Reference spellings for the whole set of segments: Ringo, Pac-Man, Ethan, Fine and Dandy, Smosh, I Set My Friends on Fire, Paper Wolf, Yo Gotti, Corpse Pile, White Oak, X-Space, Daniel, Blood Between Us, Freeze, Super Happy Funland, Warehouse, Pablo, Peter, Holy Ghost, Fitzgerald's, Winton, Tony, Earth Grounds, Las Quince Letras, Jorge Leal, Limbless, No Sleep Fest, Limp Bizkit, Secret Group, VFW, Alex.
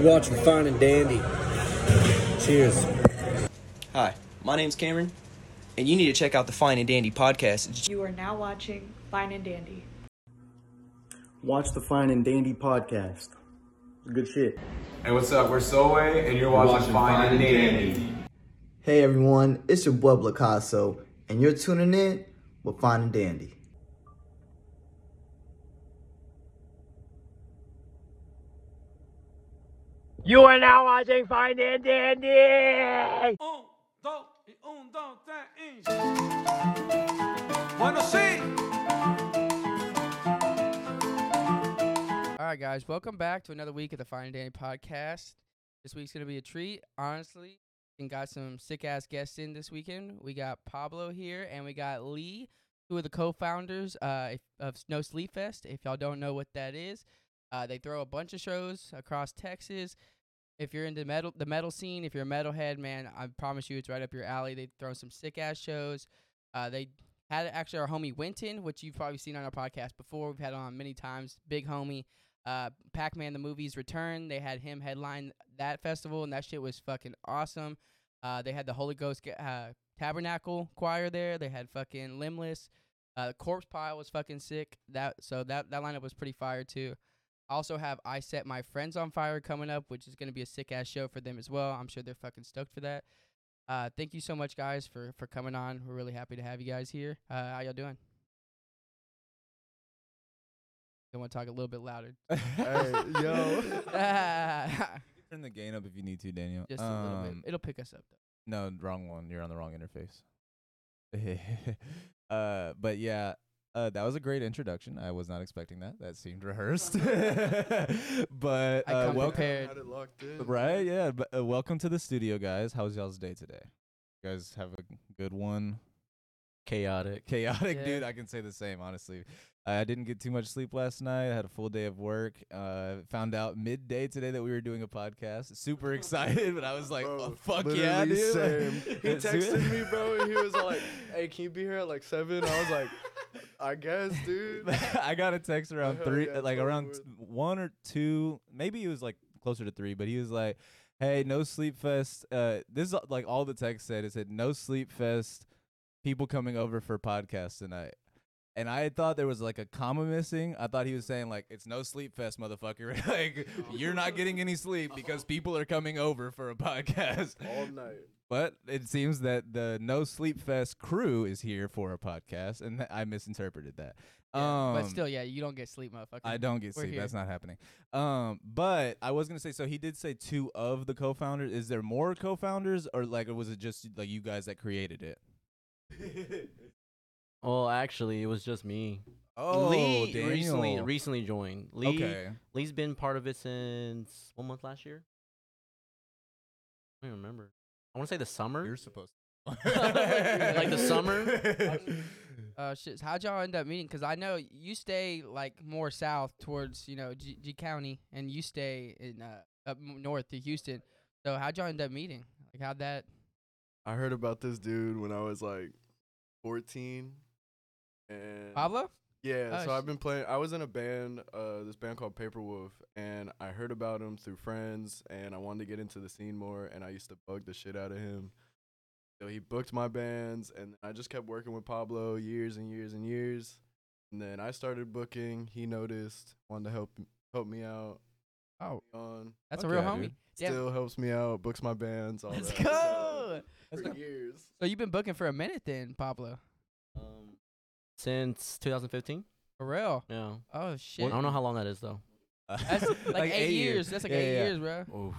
You're watching Fine and Dandy. Cheers. Hi, my name's Cameron, and you need to check out the Fine and Dandy podcast. You are now watching Fine and Dandy. Watch the Fine and Dandy podcast. Good shit. Hey, what's up? We're Solway, and you're watching Fine and Dandy. Hey, everyone. It's your boy, Blacasso, and you're tuning in with Fine and Dandy. You are now watching Fine and Dandy! Un, dos, y un, dos, tres, y... Bueno, sí! Alright, guys, welcome back to another week of the Fine and Dandy podcast. This week's gonna be a treat, honestly. And got some sick-ass guests in this weekend. We got Pablo here, and we got Lee, two of the co-founders of No Sleep Fest. If y'all don't know what that is, they throw a bunch of shows across Texas. If you're into the metal scene, if you're a metalhead, man, I promise you it's right up your alley. They throw some sick-ass shows. They had actually our homie Winton, which you've probably seen on our podcast before. We've had on many times. Big homie. Pac-Man, the movie's return. They had him headline that festival, and that shit was fucking awesome. They had the Holy Ghost Tabernacle Choir there. They had fucking Limbless. The Corpse Pile was fucking sick. That lineup was pretty fire, too. Also have I Set My Friends on Fire coming up, which is going to be a sick-ass show for them as well. I'm sure they're fucking stoked for that. Thank you so much, guys, for coming on. We're really happy to have you guys here. How y'all doing? I want to talk a little bit louder. All right, yo. Turn the gain up if you need to, Daniel. Just a little bit. It'll pick us up, though. No, wrong one. You're on the wrong interface. But, yeah. That was a great introduction. I was not expecting that. That seemed rehearsed. But welcome. Had it locked in. Right? Yeah. But welcome to the studio, guys. How's y'all's day today? You guys have a good one? Chaotic, yeah. Dude. I can say the same, honestly. I didn't get too much sleep last night. I had a full day of work. Found out midday today that we were doing a podcast. Super excited, but I was like, bro, oh, fuck yeah, dude. Same. He texted me, bro, and he was like, hey, can you be here at like 7? I was like, I guess, dude. I got a text around 3, yeah, like around 1 or 2. Maybe it was like closer to 3, but he was like, hey, No Sleep Fest. This is like all the text said. It said, No Sleep Fest, people coming over for podcasts tonight. And I thought there was, like, a comma missing. I thought he was saying, like, it's No Sleep Fest, motherfucker. Like, you're not getting any sleep because people are coming over for a podcast. All night. But it seems that the No Sleep Fest crew is here for a podcast, and I misinterpreted that. Yeah, but still, yeah, you don't get sleep, motherfucker. I don't get sleep. Here. That's not happening. But I was going to say, so he did say 2 of the co-founders. Is there more co-founders, or, like, was it just, like, you guys that created it? Well, actually, it was just me. Oh, Lee Daniel. recently joined. Lee, okay. Lee's been part of it since 1 month last year. I don't even remember. I want to say the summer. You're supposed to. Like the summer. Shit. How'd y'all end up meeting? Because I know you stay like more south towards, you know, G County, and you stay in up north to Houston. So how'd y'all end up meeting? Like how'd that? I heard about this dude when I was like 14. And Pablo? Yeah, oh, so I've been playing. I was in a band, this band called Paper Wolf, and I heard about him through friends, and I wanted to get into the scene more, and I used to bug the shit out of him. So he booked my bands, and I just kept working with Pablo years and years and years. And then I started booking. He noticed, wanted to help me out. Oh, that's okay, a real homie. Dude. Still yeah. Helps me out, books my bands. All Let's that. Go. So, that's for years. So you've been booking for a minute then, Pablo. Since 2015. For real? Yeah. Oh shit. I don't know how long that is though. That's like 8 years. That's like 8 years, bro.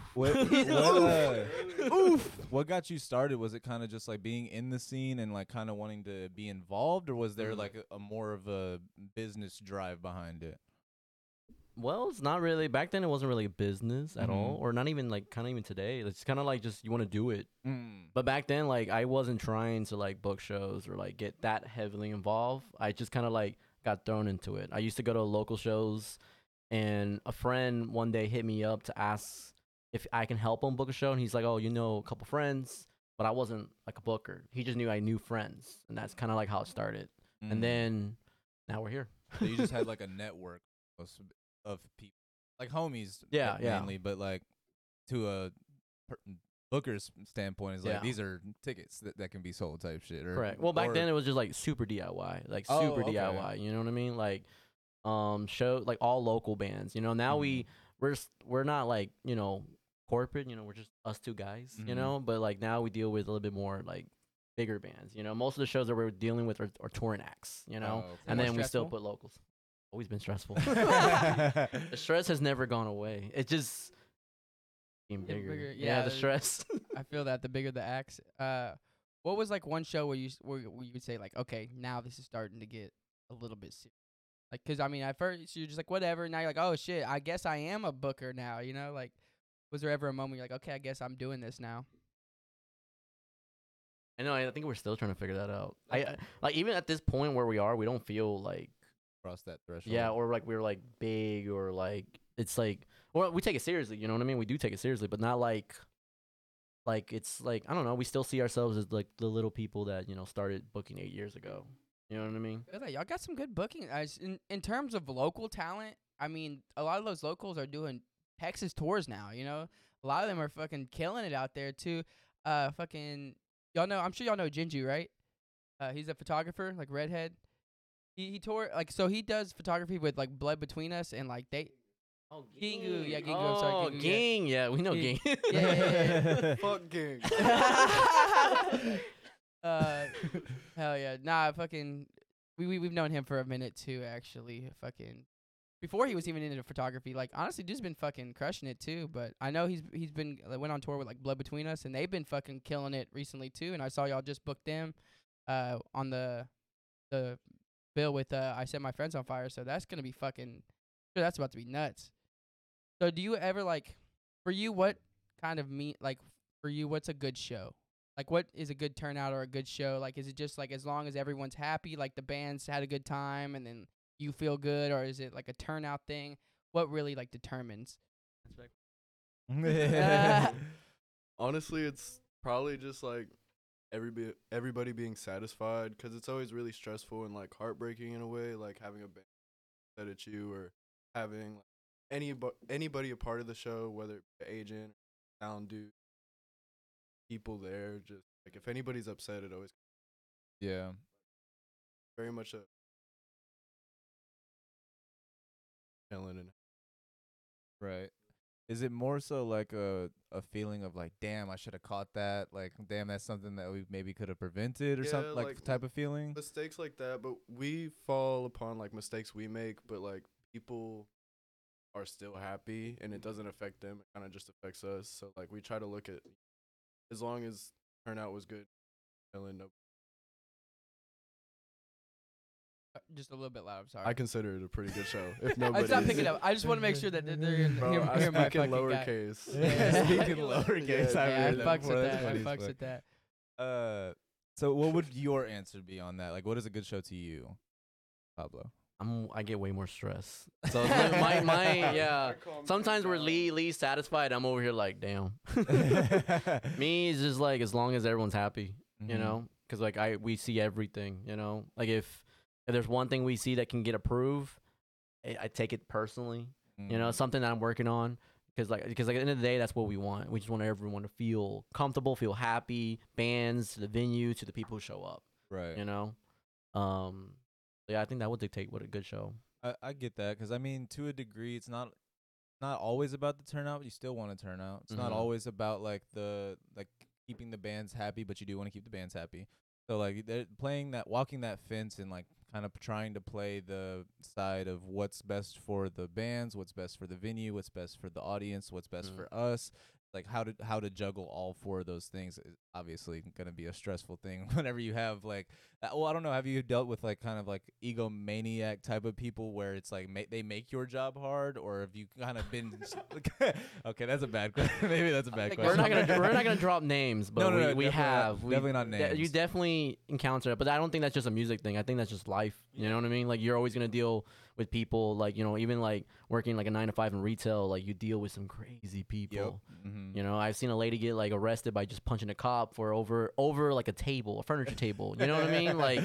Oof. What got you started? Was it kind of just like being in the scene and like kind of wanting to be involved, or was there like a more of a business drive behind it? Well, it's not really. Back then, it wasn't really a business at all, or not even like kind of even today. It's kind of like just you want to do it. Mm. But back then, like I wasn't trying to like book shows or like get that heavily involved. I just kind of like got thrown into it. I used to go to local shows, and a friend one day hit me up to ask if I can help him book a show, and he's like, "Oh, you know, a couple friends," but I wasn't like a booker. He just knew I knew friends, and that's kind of like how it started. Mm. And then now we're here. So you just had like a network. Of people like homies mainly, but like to a booker's standpoint, is like, these are tickets that can be sold type shit. Or, correct. Well, back then it was just like super DIY, like super DIY. You know what I mean? Like, show like all local bands. You know, now we're not like, you know, corporate. You know, we're just us two guys. Mm-hmm. You know, but like now we deal with a little bit more like bigger bands. You know, most of the shows that we're dealing with are touring acts. You know, and then we still put locals. Always been stressful. The stress has never gone away. It just became bigger. Yeah, the stress. I feel that the bigger the acts. What was like one show where you would say like, okay, now this is starting to get a little bit serious? Like, cause I mean, at first you're just like whatever. Now you're like, oh shit, I guess I am a booker now. You know, like, was there ever a moment you're like, okay, I guess I'm doing this now? I know. I think we're still trying to figure that out. I like even at this point where we are, we don't feel like. Cross that threshold. Yeah, or like we're like big, or like it's like, well, we take it seriously. You know what I mean? We do take it seriously, but not like it's like, I don't know. We still see ourselves as like the little people that, you know, started booking 8 years ago. You know what I mean? Like, y'all got some good booking in terms of local talent. I mean, a lot of those locals are doing Texas tours now. You know, a lot of them are fucking killing it out there too. Fucking y'all know. I'm sure y'all know Jinju, right? He's a photographer, like redhead. He tore like, so he does photography with like Blood Between Us and like they. Oh, Gingu, yeah, Gingu. Oh, I'm sorry, Gingu, Ging, yeah, we know Ging. Yeah. Fuck Ging. Hell yeah, nah, fucking. We've known him for a minute too, actually. Fucking, before he was even into photography, like honestly, dude's been fucking crushing it too. But I know he's been like, went on tour with like Blood Between Us, and they've been fucking killing it recently too. And I saw y'all just booked them, on the. Bill with I Set My Friends on Fire, so that's gonna be fucking, sure, that's about to be nuts. So do you ever like, for you, what kind of for you, what's a good show? Like, what is a good turnout or a good show? Like, is it just like as long as everyone's happy, like the band's had a good time and then you feel good, or is it like a turnout thing? What really like determines? Honestly, it's probably just like everybody being satisfied, because it's always really stressful and like heartbreaking in a way, like having a band set at you, or having like, anybody a part of the show, whether it be the agent, sound dude, people there. Just like if anybody's upset, it always. Yeah. Very much a. Right. Is it more so like a feeling of like, damn, I should have caught that, like, damn, that's something that we maybe could have prevented, or something like type of feeling? Mistakes like that, but we fall upon like mistakes we make, but like people are still happy and it doesn't affect them. It kind of just affects us. So like we try to look at, as long as turnout was good, just a little bit loud. I'm sorry. I consider it a pretty good show. If nobody, it's not picking up. I just want to make sure that they're in hear my fucking lowercase. Yeah. Speaking lowercase, I fucks with that. So what would your answer be on that? Like, what is a good show to you, Pablo? I get way more stress. So my yeah. Sometimes we're Lee's satisfied. I'm over here like, damn. Me is just like, as long as everyone's happy, you know, because like we see everything, you know, like if. If there's one thing we see that can get approved, I take it personally. You know, something that I'm working on, because at the end of the day, that's what we want. We just want everyone to feel comfortable, feel happy. Bands, to the venue, to the people who show up. Right. You know, yeah, I think that would dictate what a good show. I get that, because I mean, to a degree, it's not always about the turnout. You still want to turn out. It's not always about like the keeping the bands happy, but you do want to keep the bands happy. So like they're playing that, walking that fence, and like kind of trying to play the side of what's best for the bands, what's best for the venue, what's best for the audience, what's best for us. Like how to juggle all four of those things is obviously gonna be a stressful thing whenever you have like. Well, I don't know. Have you dealt with like kind of like egomaniac type of people where it's like they make your job hard, or have you kind of been? Okay, that's a bad question. Maybe that's a bad question. We're not gonna drop names, but we have definitely not names. You definitely encounter it, but I don't think that's just a music thing. I think that's just life. You know what I mean? Like you're always gonna deal with people, like, you know, even like working like a 9-to-5 in retail, like you deal with some crazy people. You know, I've seen a lady get like arrested by just punching a cop for over like a furniture table. You know what I mean? Like,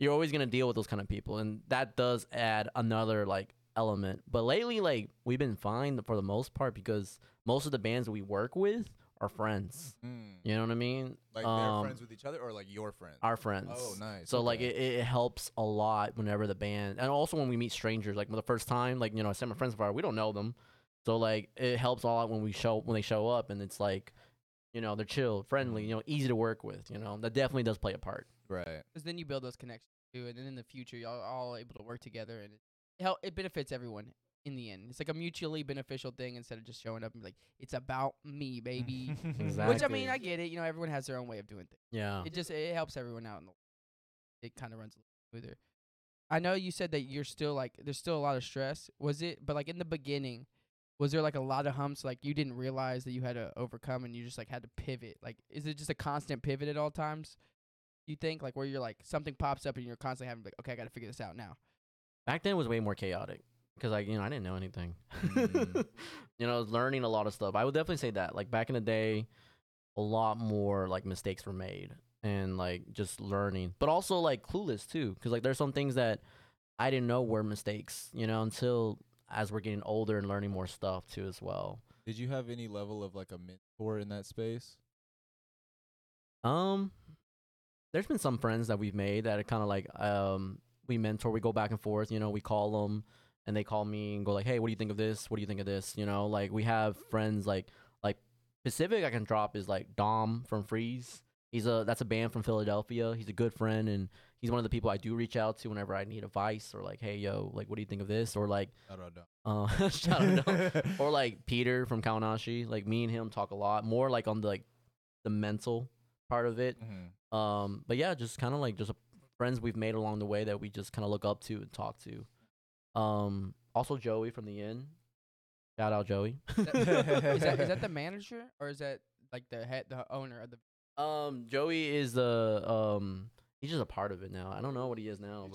you're always gonna deal with those kind of people, and that does add another like element. But lately, like, we've been fine for the most part because most of the bands we work with are friends. You know what I mean? Like, they're friends with each other, or like your friends? Our friends. Oh, nice. So, okay. Like, it helps a lot whenever the band, and also when we meet strangers, like, the first time, like, you know, I sent my friends far, we don't know them. So, like, it helps a lot when they show up, and it's like, you know, they're chill, friendly, you know, easy to work with, you know, that definitely does play a part. Right. Because then you build those connections too, and then in the future, y'all are all able to work together, and it benefits everyone. In the end, it's like a mutually beneficial thing instead of just showing up and be like, it's about me, baby. Exactly. Which, I mean, I get it. You know, everyone has their own way of doing things. Yeah. It helps everyone out in the world. It kind of runs a little smoother. I know you said that you're still like, there's still a lot of stress. Was it, but like in the beginning, was there like a lot of humps like you didn't realize that you had to overcome and you just like had to pivot? Like, is it just a constant pivot at all times? You think like where you're like something pops up and you're constantly having to be like, okay, I got to figure this out now. Back then it was way more chaotic. Because, like, you know, I didn't know anything. You know, I was learning a lot of stuff. I would definitely say that. Like, back in the day, a lot more, like, mistakes were made. And, like, just learning. But also, like, clueless, too. Because, like, there's some things that I didn't know were mistakes, you know, until as we're getting older and learning more stuff, too, as well. Did you have any level of, like, a mentor in that space? There's been some friends that we've made that are kind of, like, we mentor. We go back and forth. You know, we call them. And they call me and go like, hey, what do you think of this? What do you think of this? You know, like we have friends like Pacific I can drop is like Dom from Freeze. That's a band from Philadelphia. He's a good friend. And he's one of the people I do reach out to whenever I need advice or like, hey, yo, like, what do you think of this? Or like, shout out Dom. Or like Peter from Kawanishi. Like me and him talk a lot more like on the, mental part of it. Mm-hmm. But yeah, just kind of like just friends we've made along the way that we just kind of look up to and talk to. Also Joey from The Inn. Shout out Joey. Is that the manager or is that like the owner of the? Joey is the he's just a part of it now. I don't know what he is now,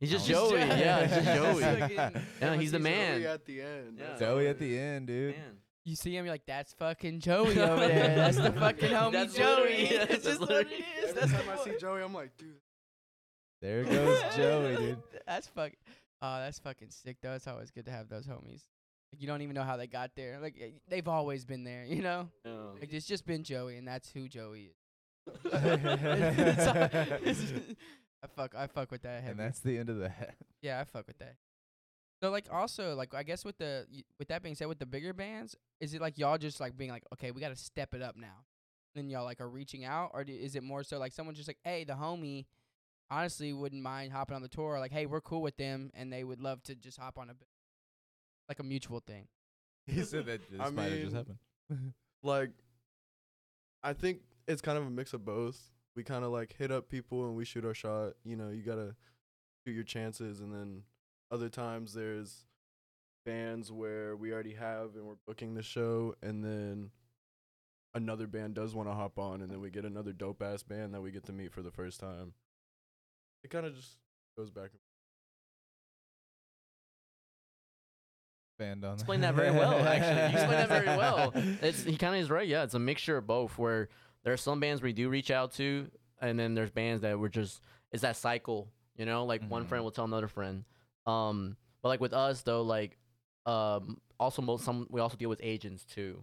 he's just Joey. Yeah, he's just Joey. Yeah, he's the man. Joey at the end. Yeah. Joey at the end, dude. Man. You see him, you're like, that's fucking Joey over there. That's the fucking homie that's Joey. That's just what it is. Every time I see Joey, I'm like, dude. There goes Joey, dude. That's fucking sick, though. It's always good to have those homies. Like, you don't even know how they got there. Like, they've always been there, you know? Yeah. Like, it's just been Joey, and that's who Joey is. I fuck with that. And that's the end of that. Yeah, I fuck with that. So, like, also, like, I guess with that being said, with the bigger bands, is it, like, y'all just, like, being like, okay, we got to step it up now? And then y'all, like, are reaching out? Or is it more so, like, someone just like, hey, the homie honestly wouldn't mind hopping on the tour, like, hey, we're cool with them, and they would love to just hop on like a mutual thing? He said that might have just happened. Like, I think it's kind of a mix of both. We kind of, like, hit up people and we shoot our shot. You know, you got to shoot your chances. And then other times there's bands where we already have and we're booking the show, and then another band does want to hop on, and then we get another dope-ass band that we get to meet for the first time. It kind of just goes back. Explain that very well, actually. You explained that very well. He kind of is right, yeah. It's a mixture of both, where there are some bands we do reach out to, and then there's bands that we're just, it's that cycle, you know? Like, one friend will tell another friend. But, like, with us, though, like, we also deal with agents, too.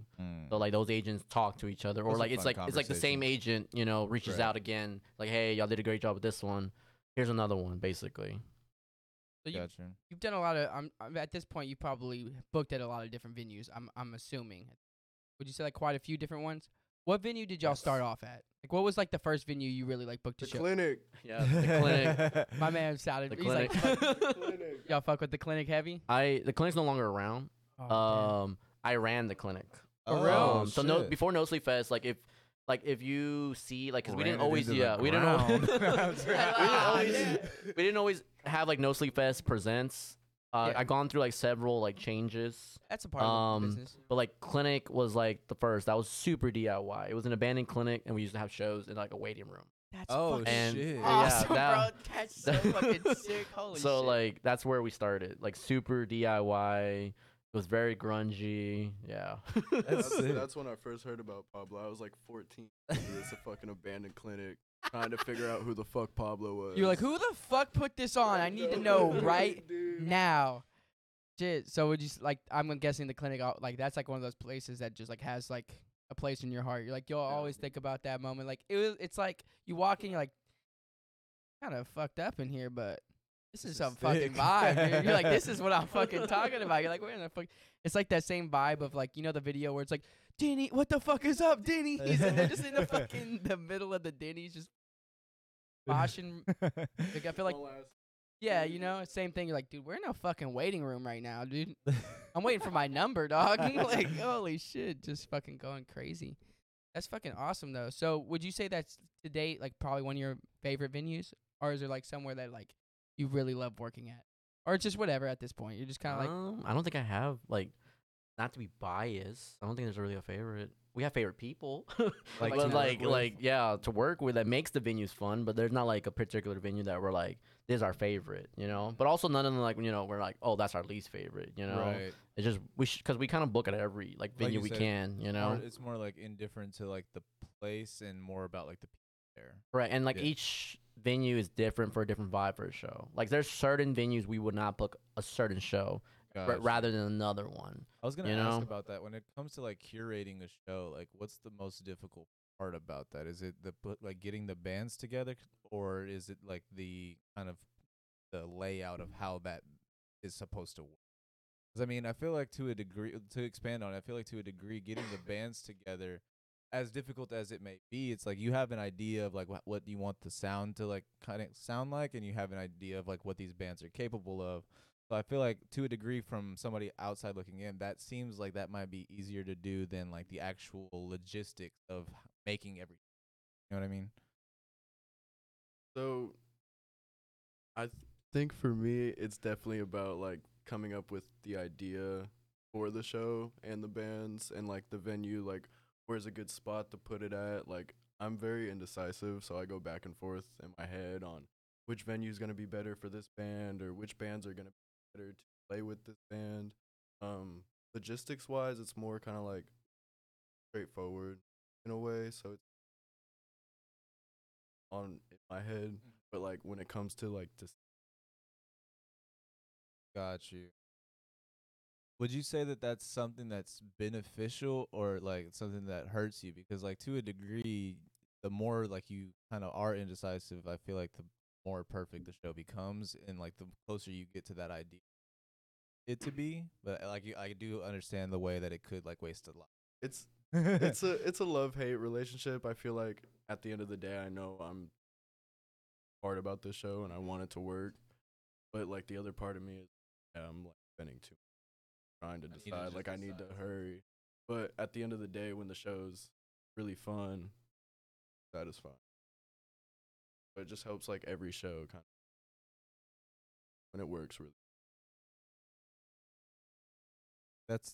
So, like, those agents talk to each other. Or, like, it's like the same agent, you know, reaches out again. Like, hey, y'all did a great job with this one. Here's another one, basically. So you've done a lot of. At this point, you probably booked at a lot of different venues. I'm assuming. Would you say like quite a few different ones? What venue did y'all start off at? Like, what was like the first venue you really like booked the show? Clinic. Yeah, the Clinic. My man sounded. He's Clinic. Like, Clinic. Y'all fuck with the Clinic heavy. The Clinic's no longer around. Oh, I ran the Clinic. Oh, real? So before No Sleep Fest, if you see, like, because we didn't always have, like, No Sleep Fest presents. I've gone through, like, several, like, changes. That's a part of the business. But, like, Clinic was, like, the first. That was super DIY. It was an abandoned clinic, and we used to have shows in, like, a waiting room. That's awesome, yeah, bro. That's so fucking sick. Holy shit. So, like, that's where we started. Like, super DIY. It was very grungy, yeah. That's when I first heard about Pablo. I was like 14. It's a fucking abandoned clinic, trying to figure out who the fuck Pablo was. You're like, who the fuck put this on? I need to know right now. Shit. So would you like? I'm guessing the clinic, like that's like one of those places that just like has like a place in your heart. You're like, you'll always think about that moment. Like it was. It's like you walk in, you're like, kind of fucked up in here, but this is some fucking vibe. Dude. You're like, this is what I'm fucking talking about. You're like, where in the fuck? It's like that same vibe of like, you know, the video where it's like, Denny, what the fuck is up, Denny? He's just in the middle of the Denny's just moshing. Like I feel like. Yeah, you know, same thing. You're like, dude, we're in a fucking waiting room right now, dude. I'm waiting for my number, dog. Like, holy shit, just fucking going crazy. That's fucking awesome, though. So would you say that's, to date, like, probably one of your favorite venues? Or is there, like, somewhere that, like, you really love working at? Or just whatever at this point? You're just kind of I don't think I have, like, not to be biased. I don't think there's really a favorite. We have favorite people. To work with that makes the venues fun, but there's not like a particular venue that we're like, this is our favorite, you know? But also none of them like, you know, we're like, oh, that's our least favorite, you know? Right. It's just, because we kind of book at every like venue like we said, can, you know? It's more like indifferent to like the place and more about like the people there. Right, and like each venue is different for a different vibe for a show. Like there's certain venues we would not book a certain show. Rather than another one. I was gonna ask about that. When it comes to like curating a show, like what's the most difficult part about that? Is it the like getting the bands together, or is it like the kind of the layout of how that is supposed to work? Because I mean, I feel like to a degree, to expand on it, I feel like to a degree, getting the bands together, as difficult as it may be, it's like you have an idea of like what you want the sound to like kind of sound like, and you have an idea of like what these bands are capable of. So I feel like to a degree from somebody outside looking in, that seems like that might be easier to do than like the actual logistics of making everything. You know what I mean? So I think for me, it's definitely about like coming up with the idea for the show and the bands and like the venue, like where's a good spot to put it at. Like I'm very indecisive, so I go back and forth in my head on which venue is going to be better for this band or which bands are going to better to play with this band. Logistics wise, it's more kind of like straightforward in a way, so it's on in my head. But like when it comes to like this, got you. Would you say that that's something that's beneficial or like something that hurts you? Because like to a degree, the more like you kind of are indecisive, I feel like the more perfect the show becomes, and like the closer you get to that idea it to be. But like I do understand the way that it could like waste a lot. It's a love-hate relationship. I feel like at the end of the day, I know I'm part about this show and I want it to work, but like the other part of me is I'm like spending too much trying to decide. Like I need to hurry, but at the end of the day, when the show's really fun, satisfying. It just helps like every show kind of when it works really.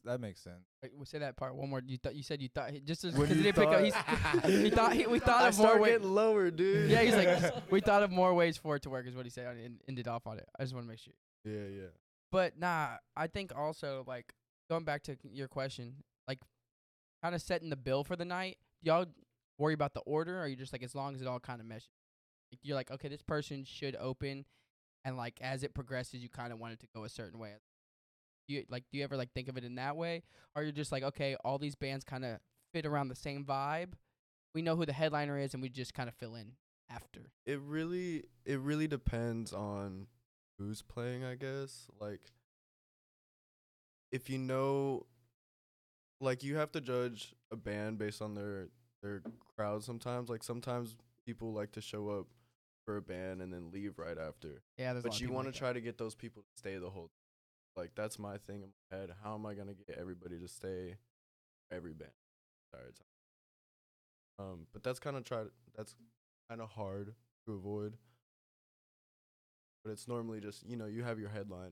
That makes sense. Wait, we'll say that part one more. You said you thought just as he didn't pick up. We thought of more ways lower, dude. Yeah, he's like we thought of more ways for it to work is what he said and ended off on it. I just want to make sure. Yeah. But nah, I think also like going back to your question, like kind of setting the bill for the night. Do y'all worry about the order, or are you just like as long as it all kind of meshes? You're like, okay, this person should open, and like as it progresses, you kind of want it to go a certain way. Do you ever like think of it in that way, or you're just like, okay, all these bands kind of fit around the same vibe. We know who the headliner is, and we just kind of fill in after. It really depends on who's playing, I guess. Like, if you know, like you have to judge a band based on their crowd sometimes. Like sometimes people like to show up for a band and then leave right after. Yeah, but you want to try to get those people to stay the whole time. Like, that's my thing in my head. How am I going to get everybody to stay every band the entire time? But that's kind of hard to avoid. But it's normally just, you know, you have your headliner.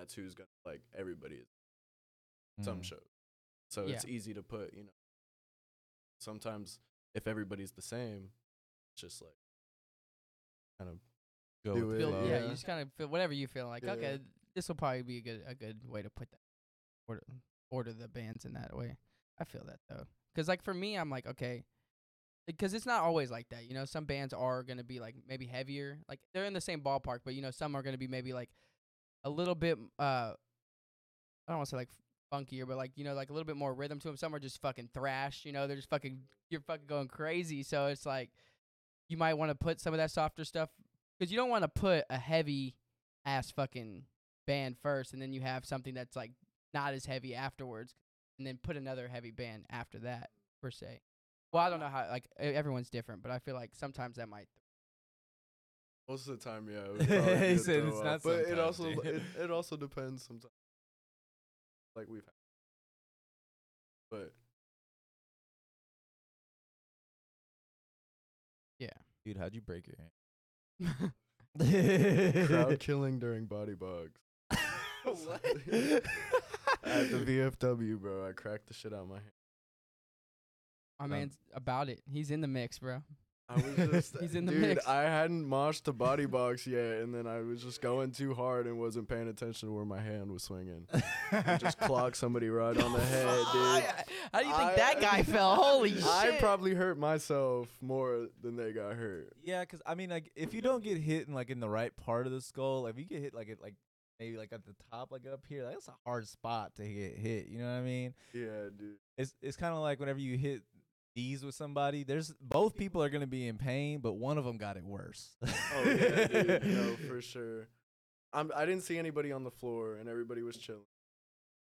That's who's going to, like, everybody is. Some shows. So it's easy to put, you know. Sometimes if everybody's the same, it's just like kind of go with it. You just kind of feel whatever you feel like. Yeah. Okay, this will probably be a good way to put that order the bands in that way. I feel that though, because like for me, I'm like okay, because it's not always like that. You know, some bands are gonna be like maybe heavier, like they're in the same ballpark, but you know, some are gonna be maybe like a little bit I don't want to say like funkier, but like, you know, like a little bit more rhythm to them. Some are just fucking thrash, you know, they're just fucking, you're fucking going crazy. So it's like, you might want to put some of that softer stuff, because you don't want to put a heavy ass fucking band first and then you have something that's like not as heavy afterwards, and then put another heavy band after that, per se. Well, I don't know how, like, everyone's different, but I feel like sometimes that might. Most of the time, yeah. He said it's not. But it also it also depends sometimes. Like we've had. But. Yeah. Dude, how'd you break your hand? Crowd killing during body bogs. What? At the VFW, bro, I cracked the shit out of my hand. My man's about it. He's in the mix, bro. I was just he's in the mix. I hadn't moshed the body box yet, and then I was just going too hard and wasn't paying attention to where my hand was swinging. I just clocked somebody right on the head, dude. How do you think that guy fell? Holy shit. I probably hurt myself more than they got hurt. Yeah, because, I mean, like, if you don't get hit in, like, in the right part of the skull, like, if you get hit, like, maybe like at the top, like up here, like that's a hard spot to get hit. You know what I mean? Yeah, dude. It's kind of like whenever you hit these with somebody, there's both people are gonna be in pain, but one of them got it worse. Oh yeah, dude. No, for sure. I didn't see anybody on the floor, and everybody was chilling.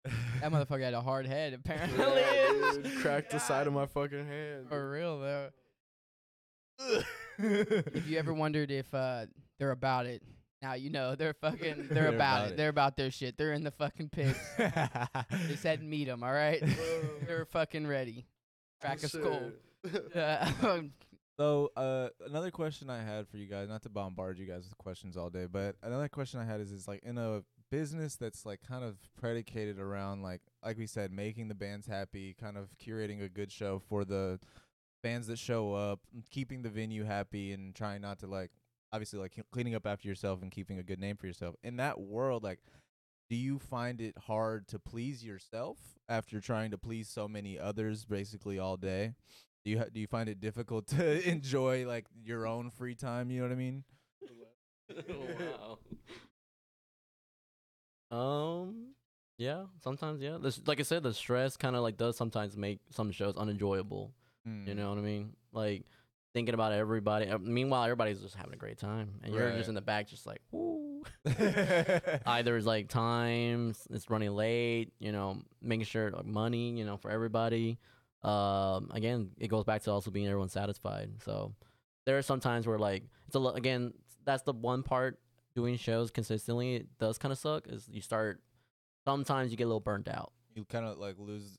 That motherfucker had a hard head, apparently. Yeah, dude, cracked the side of my fucking hand. For real though. If you ever wondered if they're about it. Now you know they're fucking. They're about it. They're about their shit. They're in the fucking pits. Just had to meet them. All right. They're fucking ready. Crack a skull. So another question I had for you guys, not to bombard you guys with questions all day, but another question I had is like in a business that's like kind of predicated around like we said, making the bands happy, kind of curating a good show for the bands that show up, keeping the venue happy, and trying not to like. Obviously, like cleaning up after yourself and keeping a good name for yourself. In that world, like, do you find it hard to please yourself after trying to please so many others basically all day? Do you find it difficult to enjoy like your own free time? You know what I mean? Wow. Yeah. Sometimes, yeah. Like I said, the stress kind of like does sometimes make some shows unenjoyable. Mm. You know what I mean? Like. Thinking about everybody. Meanwhile, everybody's just having a great time. And you're just in the back just like, woo. Either it's like time, it's running late, you know, making sure like, money, you know, for everybody. Again, it goes back to also being everyone satisfied. So there are some times where like, it's again, that's the one part doing shows consistently. It does kind of suck is you start, sometimes you get a little burnt out. You kind of like loses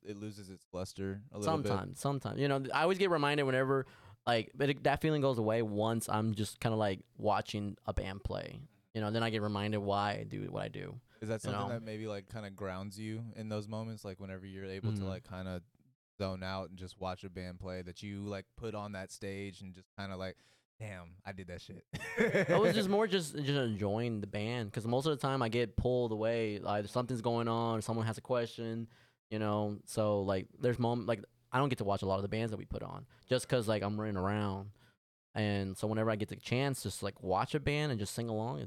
its luster a little bit. Sometimes. You know, I always get reminded whenever... Like, but that feeling goes away once I'm just kind of like watching a band play, you know. Then I get reminded why I do what I do. Is that something that maybe like kind of grounds you in those moments, like whenever you're able to like kind of zone out and just watch a band play that you like put on that stage and just kind of like, damn, I did that shit. It was just more just enjoying the band because most of the time I get pulled away. Either something's going on, or someone has a question, you know. So like, there's moments like. I don't get to watch a lot of the bands that we put on just because, like, I'm running around. And so whenever I get the chance just, like, watch a band and just sing along,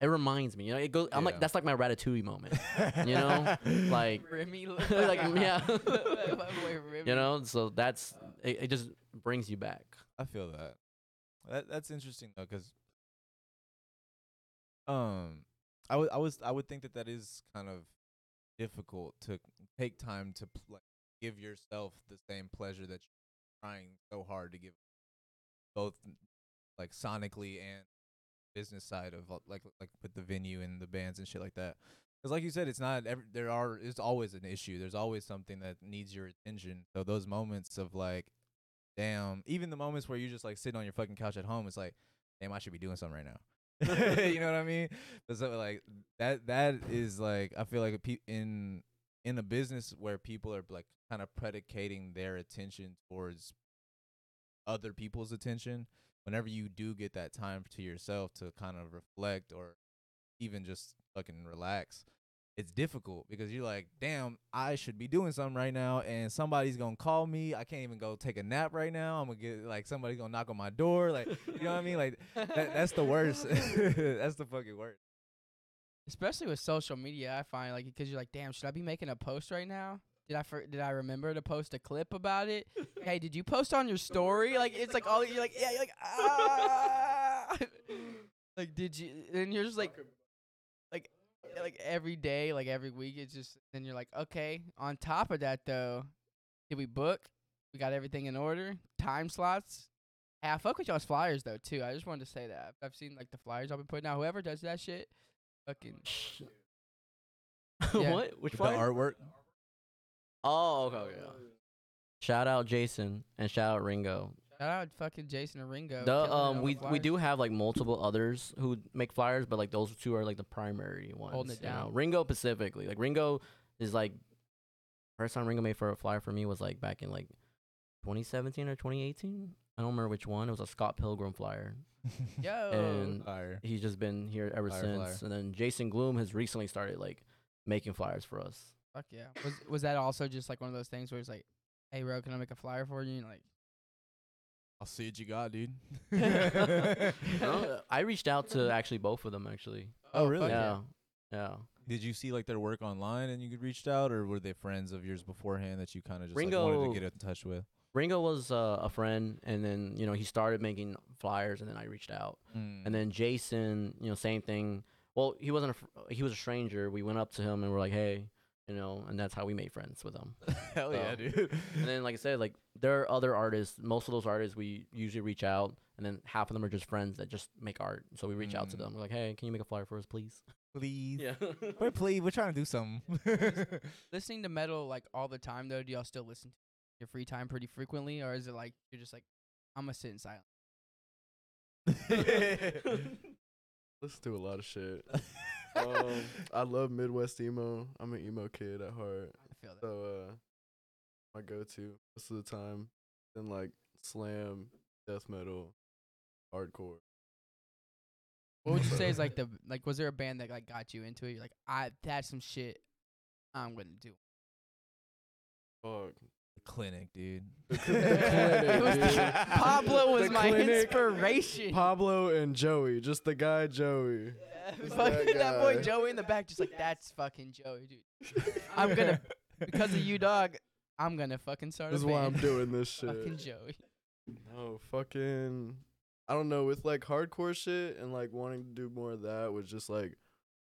it reminds me. You know, it goes. I'm like, that's like my Ratatouille moment. You know? Like, Remy. Like, yeah. You know? So that's, it just brings you back. I feel that. That's interesting, though, because I would think that is kind of difficult to take time to, like, give yourself the same pleasure that you're trying so hard to give, both like sonically and business side of like with the venue and the bands and shit like that. Because like you said, it's not it's always an issue. There's always something that needs your attention. So those moments of like, damn, even the moments where you just like sitting on your fucking couch at home, it's like, damn, I should be doing something right now. You know what I mean? But so like that is like I feel like in a business where people are like kind of predicating their attention towards other people's attention, whenever you do get that time to yourself to kind of reflect or even just fucking relax, it's difficult because you're like, damn, I should be doing something right now and somebody's going to call me. I can't even go take a nap right now. I'm going to get like somebody's going to knock on my door. Like, you know what I mean? Like that's the worst. That's the fucking worst. Especially with social media, I find, like, because you're like, damn, should I be making a post right now? Did I remember to post a clip about it? Hey, did you post on your story? Like, it's like all you're like, yeah, you're like, ah. Like, did you? And you're just like every day, like every week, it's just. Then you're like, okay. On top of that, though, did we book? We got everything in order. Time slots. Hey, I fuck with y'all's flyers though too. I just wanted to say that I've seen like the flyers I've been putting out. Whoever does that shit, fucking. Yeah. What? Which flyer? The artwork. Oh, okay. Shout out Jason and shout out Ringo. Shout out fucking Jason and Ringo. We do have like multiple others who make flyers, but like those two are like the primary ones. Holding it down. Ringo specifically. Like Ringo is like first time Ringo made for a flyer for me was like back in like 2017 or 2018. I don't remember which one. It was a Scott Pilgrim flyer. Yo. And he's just been here ever since. Flyer. And then Jason Gloom has recently started like making flyers for us. Fuck yeah. Was that also just like one of those things where it's like, hey bro, can I make a flyer for you? And like, I'll see what you got, dude. No, I reached out to actually both of them actually. Oh really? Yeah. Yeah. Did you see like their work online and you reached out, or were they friends of yours beforehand that you kind of just like, wanted to get in touch with? Ringo was a friend, and then, you know, he started making flyers, and then I reached out. Mm. And then Jason, you know, same thing. Well, he wasn't. He was a stranger. We went up to him, and we're like, hey, you know, and that's how we made friends with him. Hell yeah, dude. And then, like I said, like, there are other artists. Most of those artists, we usually reach out, and then half of them are just friends that just make art. So we reach out to them. We're like, hey, can you make a flyer for us, please? Please. Yeah. We're trying to do something. Listening to metal, like, all the time, though, do y'all still listen to your free time pretty frequently, or is it like you're just like, I'm gonna sit in silence? Listen to a lot of shit. I love Midwest emo. I'm an emo kid at heart. I feel that. So my go-to most of the time, then like slam, death metal, hardcore. What would you say is like the was there a band that like got you into it? You're like, that's some shit I'm gonna do. Fuck. Clinic, dude. Pablo was my inspiration. Pablo and Joey, just the guy Joey. Yeah, fucking that boy Joey in the back, just like, that's fucking Joey, dude. I'm gonna, because of you, dog. I'm gonna fucking start. This is why I'm doing this shit. Fucking Joey. No, fucking. I don't know. With like hardcore shit and like wanting to do more of that was just like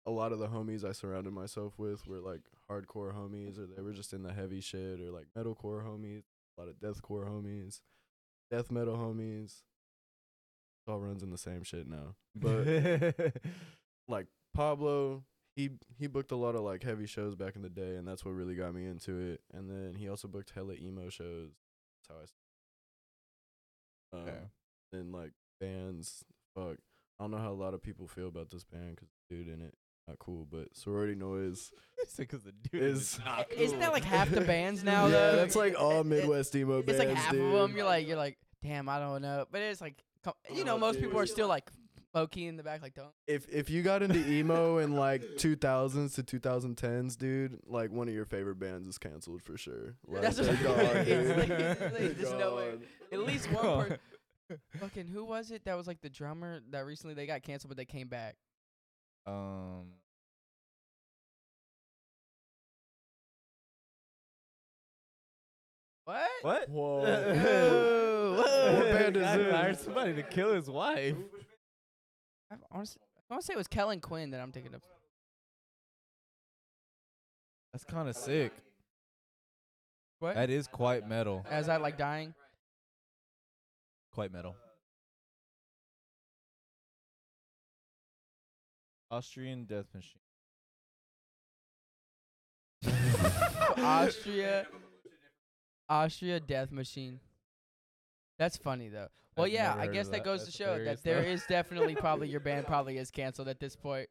a lot of the homies I surrounded myself with were like hardcore homies, or they were just in the heavy shit, or like metalcore homies, a lot of deathcore homies, death metal homies. It all runs in the same shit now. But like Pablo, he booked a lot of like heavy shows back in the day, and that's what really got me into it. And then he also booked hella emo shows. That's how I started. And like bands, fuck, I don't know how a lot of people feel about this band because the dude in it not cool, but Sorority Noise. Because the dude is not cool. Isn't that like half the bands now? Yeah, though? That's like all Midwest emo bands. It's like half of them. You're like, damn, I don't know. But it's like, you know, most people are still like low-key in the back, like don't. If you got into emo in like 2000s to 2010s, dude, like one of your favorite bands is canceled for sure. Like, that's what I'm saying. There's no way. At least one person. Fucking who was it that was like the drummer that recently they got canceled but they came back? What? Whoa! What band is it? Hired somebody to kill his wife. I want to say it was Kellen Quinn that I'm thinking of. That's kind of sick. What? That is quite metal. Is that like dying? Quite metal. Austrian Death Machine. Austria Death Machine. That's funny though. Well, yeah, I guess that goes to show that there is definitely probably your band probably is canceled at this point.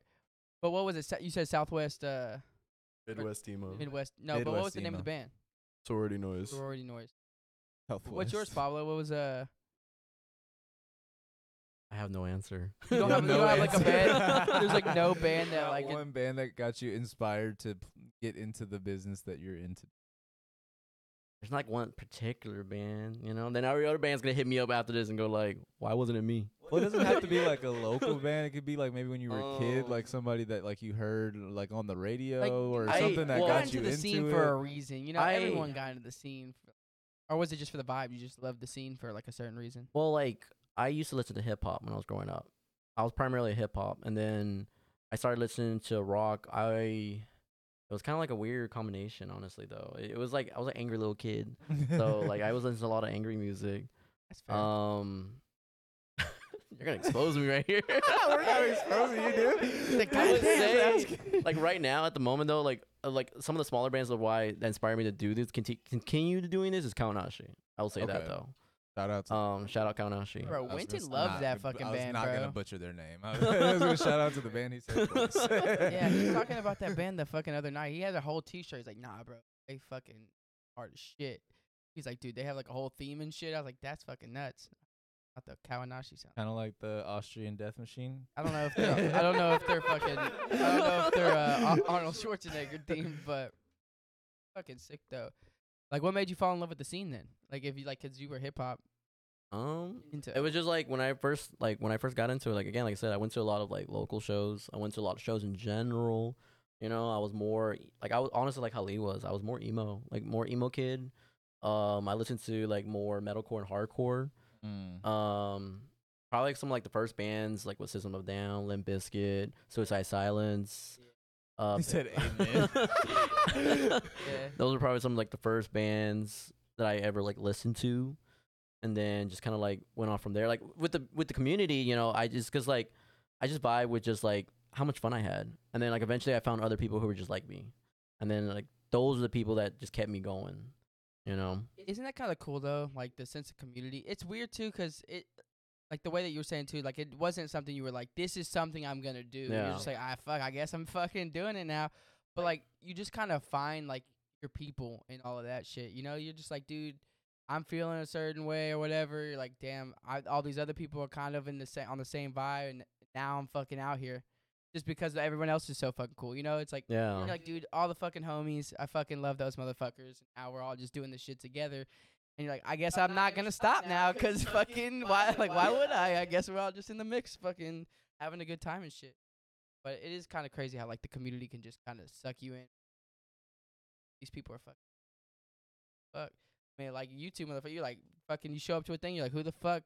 But what was it? You said Southwest. Midwest emo. Midwest. No, Midwest, but what was the name of the band? Sorority Noise. Sorority Noise. Southwest. What's yours, Pablo? What was I have no answer. You don't have, you don't have like a band. There's like no band that like one band that got you inspired to get into the business that you're into. there's not like one particular band, you know. Then every other band's gonna hit me up after this and go like, "Why wasn't it me?" Well, it doesn't have to be like a local band. It could be like maybe when you were a kid, like somebody that like you heard like on the radio like, or something that got you into the scene for a reason. You know, everyone got into the scene, or was it just for the vibe? You just loved the scene for like a certain reason. Well, like I used to listen to hip hop when I was growing up. I was primarily hip hop, and then I started listening to rock. It was kind of like a weird combination, honestly. Though it was like I was an angry little kid, so like I was listening to a lot of angry music. That's fair. You're gonna expose me right here. We're not exposing you, dude. The guy saying, like right now at the moment though, like some of the smaller bands of why that inspired me to do this, continue doing this is Kawanishi. I will say that though. Shout out Kawanishi. Bro, Winton loves that fucking band, bro. I was not going to butcher their name. I was going to shout out to the band he said. Yeah, he was talking about that band the fucking other night. He had a whole t-shirt. He's like, nah, bro, they fucking hard as shit. He's like, dude, they have like a whole theme and shit. I was like, that's fucking nuts. Not the Kawanishi sound. Kind of like the Austrian Death Machine. I don't know if they're Arnold Schwarzenegger themed, but fucking sick though. Like, what made you fall in love with the scene then? Like, if you like, 'cause you were hip hop. It was just like when I first got into it. Like again, like I said, I went to a lot of like local shows. I went to a lot of shows in general. You know, I was more like I was honestly like how Lee was. I was more emo kid. I listened to like more metalcore and hardcore. Probably like some like the first bands like with System of Down, Limp Bizkit, Suicide Silence. Yeah. He said amen. Yeah. Those are probably some like the first bands that I ever like listened to, and then just kind of like went off from there. Like with the community, you know, I just vibe with just like how much fun I had, and then like eventually I found other people who were just like me, and then like those are the people that just kept me going, you know. Isn't that kind of cool though? Like the sense of community. It's weird too because it. Like the way that you were saying too, like it wasn't something you were like, this is something I'm gonna do. Yeah. You're just like, I guess I'm fucking doing it now. But like you just kind of find like your people and all of that shit. You know, you're just like, dude, I'm feeling a certain way or whatever. You're like, damn, all these other people are kind of on the same vibe, and now I'm fucking out here just because everyone else is so fucking cool. You know, it's like, yeah. You're like, dude, all the fucking homies, I fucking love those motherfuckers. Now we're all just doing this shit together. And you're like, I guess I'm not going to stop now because fucking why would I? I guess we're all just in the mix fucking having a good time and shit. But it is kind of crazy how like the community can just kind of suck you in. These people are fucking. Fuck. Man, like you two motherfucker, you're like fucking you show up to a thing. You're like, who the fuck?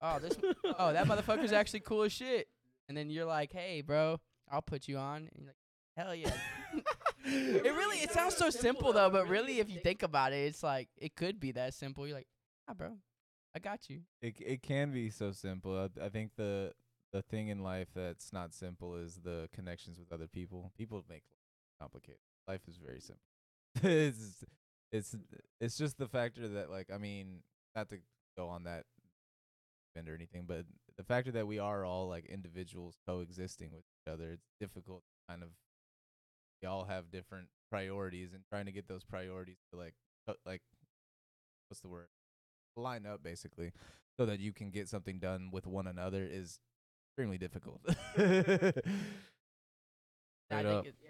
Oh, that motherfucker's actually cool as shit. And then you're like, hey, bro, I'll put you on. And you're like, hell yeah. It sounds so simple though, but really if you think about it, it's like it could be that simple. You're like, ah, bro, I got you. It can be so simple. I think the thing in life that's not simple is the connections with other people. People make life complicated. Life is very simple. It's just the factor that like I mean, not to go on that bend or anything, but the factor that we are all like individuals coexisting with each other. It's difficult to kind of. We all have different priorities, and trying to get those priorities to like, what's the word? Line up basically, so that you can get something done with one another is extremely difficult.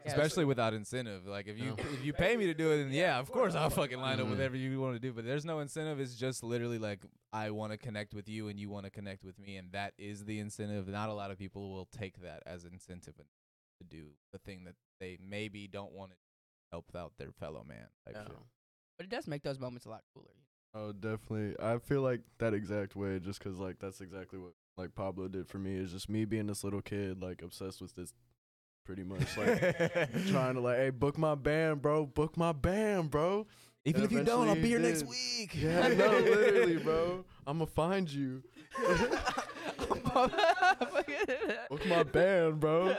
Especially without incentive. Like if you pay me to do it, then yeah, of course I'll fucking line up with whatever you want to do. But there's no incentive. It's just literally like I want to connect with you, and you want to connect with me, and that is the incentive. Not a lot of people will take that as incentive to do the thing that. They maybe don't want to help out their fellow man. But it does make those moments a lot cooler. Oh, definitely. I feel like that exact way just because, like, that's exactly what, like, Pablo did for me is just me being this little kid, like, obsessed with this pretty much. Like, trying to, like, hey, book my band, bro. Even if you don't, I'll be here next week. Yeah, no, literally, bro. I'm going to find you. Book my band, bro.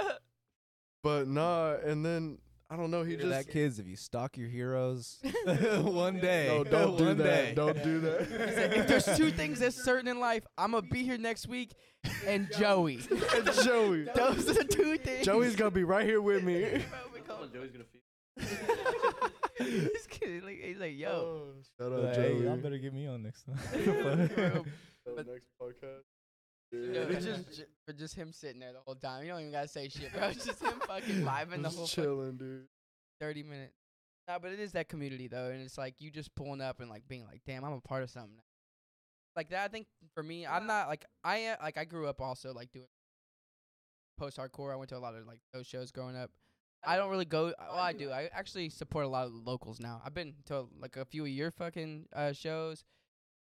But nah, and then I don't know. Kids, if you stalk your heroes, one day. No, don't do that. Day. Don't do that. He said, if there's two things that's certain in life, I'm gonna be here next week, and Joey. Those are the two things. Joey's gonna be right here with me. Joey's gonna feed. He's kidding. Like, he's like, yo. Oh, shout out, Joey. Hey, y'all better get me on next time. Next podcast. Yeah. Just him sitting there the whole time. You don't even gotta say shit, bro. It's just him fucking vibing the whole chilling, dude. 30 minutes. But it is that community, though, and it's like you just pulling up and like being like, damn, I'm a part of something. Like that, I think for me, yeah. I'm not like I grew up also like doing post-hardcore. I went to a lot of like those shows growing up. I don't really go. Well, I do. I actually support a lot of the locals now. I've been to like a few of your fucking shows.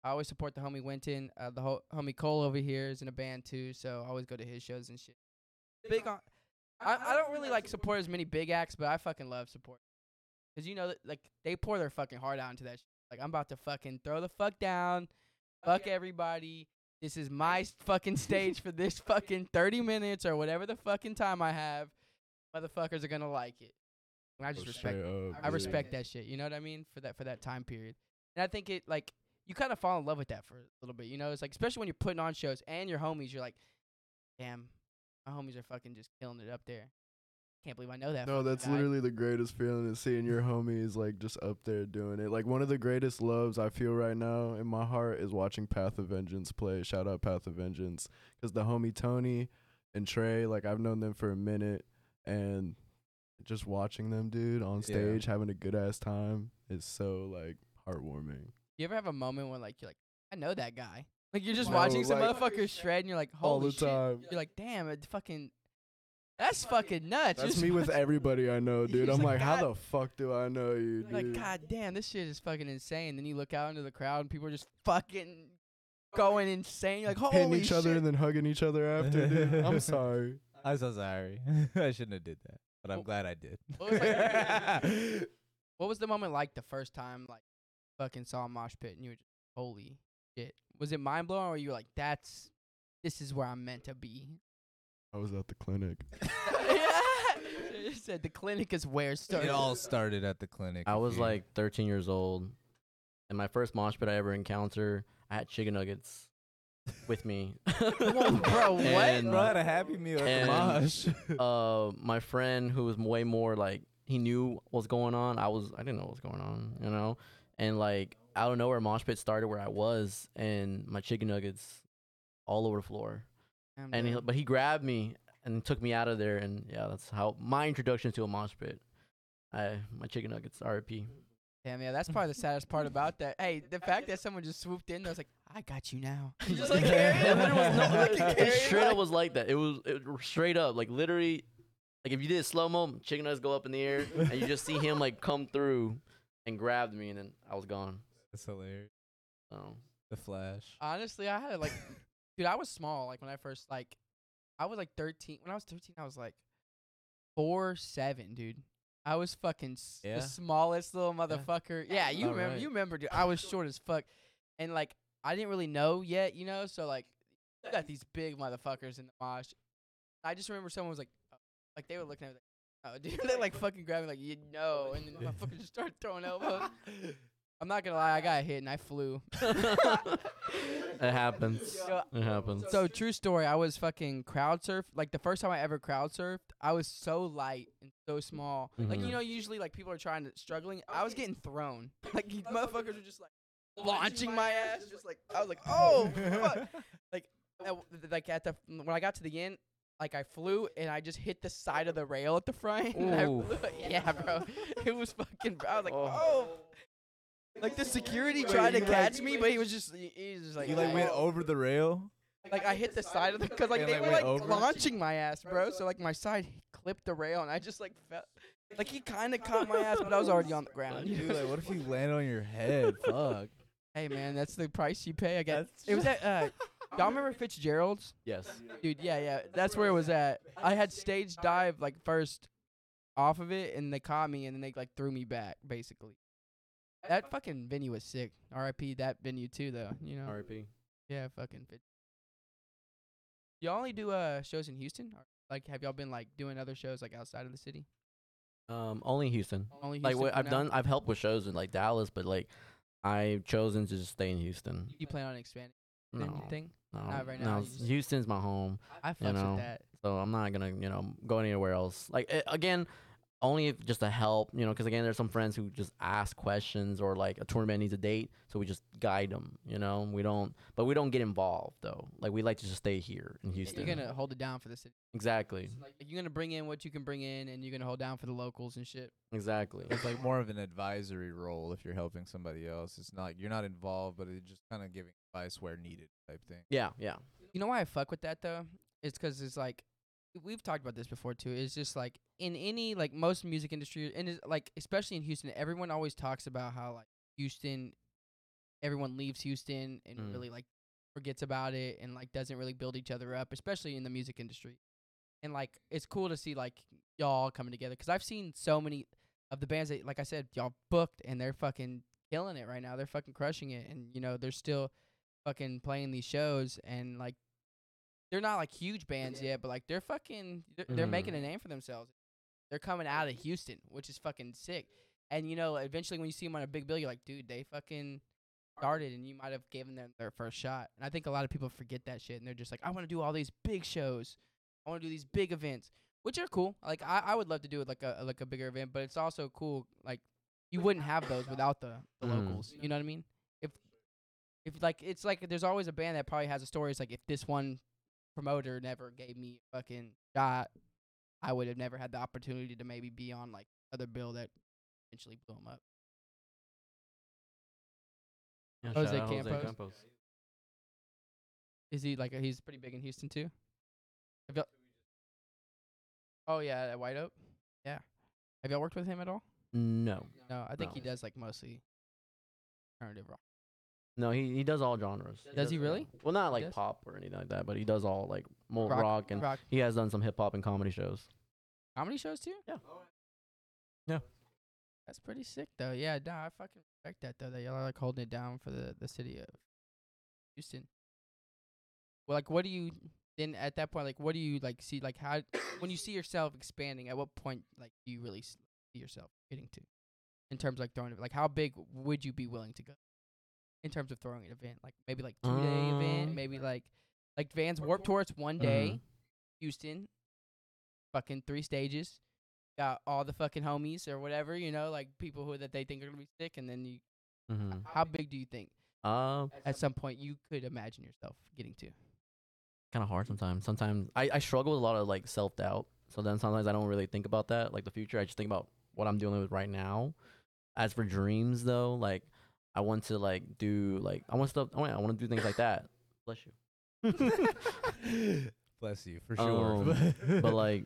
I always support the homie Winton. The homie Cole over here is in a band too, so I always go to his shows and shit. Big on. I don't really like support as many big acts, but I fucking love support. Cause you know, like they pour their fucking heart out into that shit. Like I'm about to fucking throw the fuck down, fuck everybody. This is my fucking stage for this fucking 30 minutes or whatever the fucking time I have. Motherfuckers are gonna like it. And I just respect that shit. You know what I mean? For that time period. And I think it like you kind of fall in love with that for a little bit. You know, it's like especially when you're putting on shows and your homies, you're like, damn, my homies are fucking just killing it up there. Can't believe I know that. No, that's literally the greatest feeling is seeing your homies like just up there doing it. Like one of the greatest loves I feel right now in my heart is watching Path of Vengeance play. Shout out Path of Vengeance, because the homie Tony and Trey, like I've known them for a minute, and just watching them, dude, on stage having a good ass time is so like heartwarming. You ever have a moment when like you're like, I know that guy. Like you're just watching some motherfuckers shred, and you're like, holy shit! You're like, damn, it fucking. That's fucking nuts. That's me with everybody I know, dude. I'm like, how the fuck do I know you, dude? Like, god damn, this shit is fucking insane. Then you look out into the crowd and people are just fucking going insane. You're like, holy shit. Hitting each other and then hugging each other after, dude. I'm sorry. I'm so sorry. I shouldn't have did that, but I'm glad I did. What was the moment like the first time, like, fucking saw a mosh pit and you were just, holy shit. Was it mind-blowing or were you like, this is where I'm meant to be? I was at the clinic. You said the clinic is where it started. It all started at the clinic. I was like 13 years old, and my first mosh pit I ever encountered, I had chicken nuggets with me. Whoa, bro, what? And, bro, I had a Happy Meal at the mosh. My friend, who was way more like he knew what was going on. I didn't know what was going on, you know. And like out of nowhere, mosh pit started where I was, and my chicken nuggets all over the floor. And he grabbed me and took me out of there, and yeah, that's how my introduction to a mosh pit. My chicken nuggets, R.I.P. Damn, yeah, that's probably the saddest part about that. Hey, the fact that someone just swooped in, I was like, I got you now. Just like carrying it. It straight up was like that. It was straight up, like literally, like if you did a slow mo, chicken nuggets go up in the air, and you just see him like come through and grabbed me, and then I was gone. That's hilarious. The flash. Honestly, I had like. Dude, I was small. Like when I first I was like 13. When I was 13, I was like 4'7", dude. I was fucking the smallest little motherfucker. Yeah, you remember? Right. You remember, dude? I was short as fuck, and like I didn't really know yet, you know. So like, you got these big motherfuckers in the mosh. I just remember someone was like, oh. Like they were looking at me like, oh, dude, they like fucking grabbed me like, you know, and then the motherfuckers just started throwing elbows. I'm not gonna lie, I got hit and I flew. It happens. So true story, I was fucking crowd surfed. Like the first time I ever crowd surfed, I was so light and so small. Mm-hmm. Like you know, usually like people are struggling. I was getting thrown. Like these motherfuckers were just like launching my ass. Just like I was like, oh fuck. Like when I got to the end, like I flew and I just hit the side of the rail at the front. Yeah, bro. It was fucking. I was like, oh. Like the security tried to catch me, but he was just like. You like went over the rail. Like I hit the side of the because like they were like launching my ass, bro. So like my side clipped the rail, and I just like fell. Like he kind of caught my ass, but I was already on the ground. Dude, like what if you land on your head? Fuck. Hey man, that's the price you pay. I guess it was at. Y'all remember Fitzgerald's? Yes. Dude, yeah. That's where it was at. I had stage dive like first off of it, and they caught me, and then they like threw me back basically. That fucking venue was sick. R.I.P. that venue too, though. You know. R.I.P. Yeah, fucking. Y'all only do shows in Houston? Or, like, have y'all been like doing other shows like outside of the city? Only Houston. Only Houston. Like what I've helped with shows in like Dallas, but like I've chosen to just stay in Houston. You plan on expanding? No. No. Not right now. No, Houston's my home. I fucks with that. So I'm not gonna go anywhere else. Like again. only if just to help, you know, because again, there's some friends who just ask questions, or like a tournament needs a date, so we just guide them, you know. We don't get involved though. Like, we like to just stay here in Houston. You're gonna hold it down for the city. Exactly. So, like, you're gonna bring in what you can bring in, and you're gonna hold down for the locals and shit. Exactly. It's like more of an advisory role if you're helping somebody else. It's not, you're not involved, but it's just kind of giving advice where needed type thing. Yeah, yeah. You know why I fuck with that though? It's because it's like, we've talked about this before too. It's just like in any, like most music industry, and like especially in Houston, everyone always talks about how like Houston, everyone leaves Houston and really like forgets about it and like doesn't really build each other up, especially in the music industry. And like it's cool to see like y'all coming together, because I've seen so many of the bands that, like I said, y'all booked and they're fucking killing it right now. They're fucking crushing it, and you know they're still fucking playing these shows, and like, they're not like huge bands yet, but like they're fucking, they're making a name for themselves. They're coming out of Houston, which is fucking sick. And you know, eventually when you see them on a big bill, you're like, dude, they fucking started, and you might have given them their first shot. And I think a lot of people forget that shit, and they're just like, I want to do all these big shows, I want to do these big events, which are cool. Like I would love to do it, like a bigger event, but it's also cool. Like you wouldn't have those without the locals. You know what I mean? If like, it's like there's always a band that probably has a story. It's like, if this one promoter never gave me a fucking shot, I would have never had the opportunity to maybe be on like other bill that eventually blew him up. Yeah, Jose Campos. Is he like he's pretty big in Houston too? Oh yeah, at White Oak. Yeah, have y'all worked with him at all? No. I think he does like mostly alternative rock. No, he does all genres. Does he really? Well, not like pop or anything like that, but he does all like more rock, and he has done some hip hop and comedy shows. Comedy shows too? Yeah. Yeah. That's pretty sick though. Yeah, no, I fucking respect that though, that y'all are like holding it down for the city of Houston. Well, like what do you then at that point, like what do you like see, like how when you see yourself expanding, at what point like do you really see yourself getting to in terms of, like throwing it, like how big would you be willing to go? In terms of throwing an event, like maybe like 2-day event, maybe like Vans Warped Tour, it's 1 day, Houston, fucking 3 stages, got all the fucking homies or whatever, you know, like people who that they think are gonna be sick, and then you, how big do you think at some point you could imagine yourself getting to? Kind of hard sometimes. Sometimes I struggle with a lot of like self doubt, so then sometimes I don't really think about that, like the future. I just think about what I'm dealing with right now. As for dreams though, like. I want to like do like I want stuff. I want to do things like that. Bless you. Bless you for sure. But like,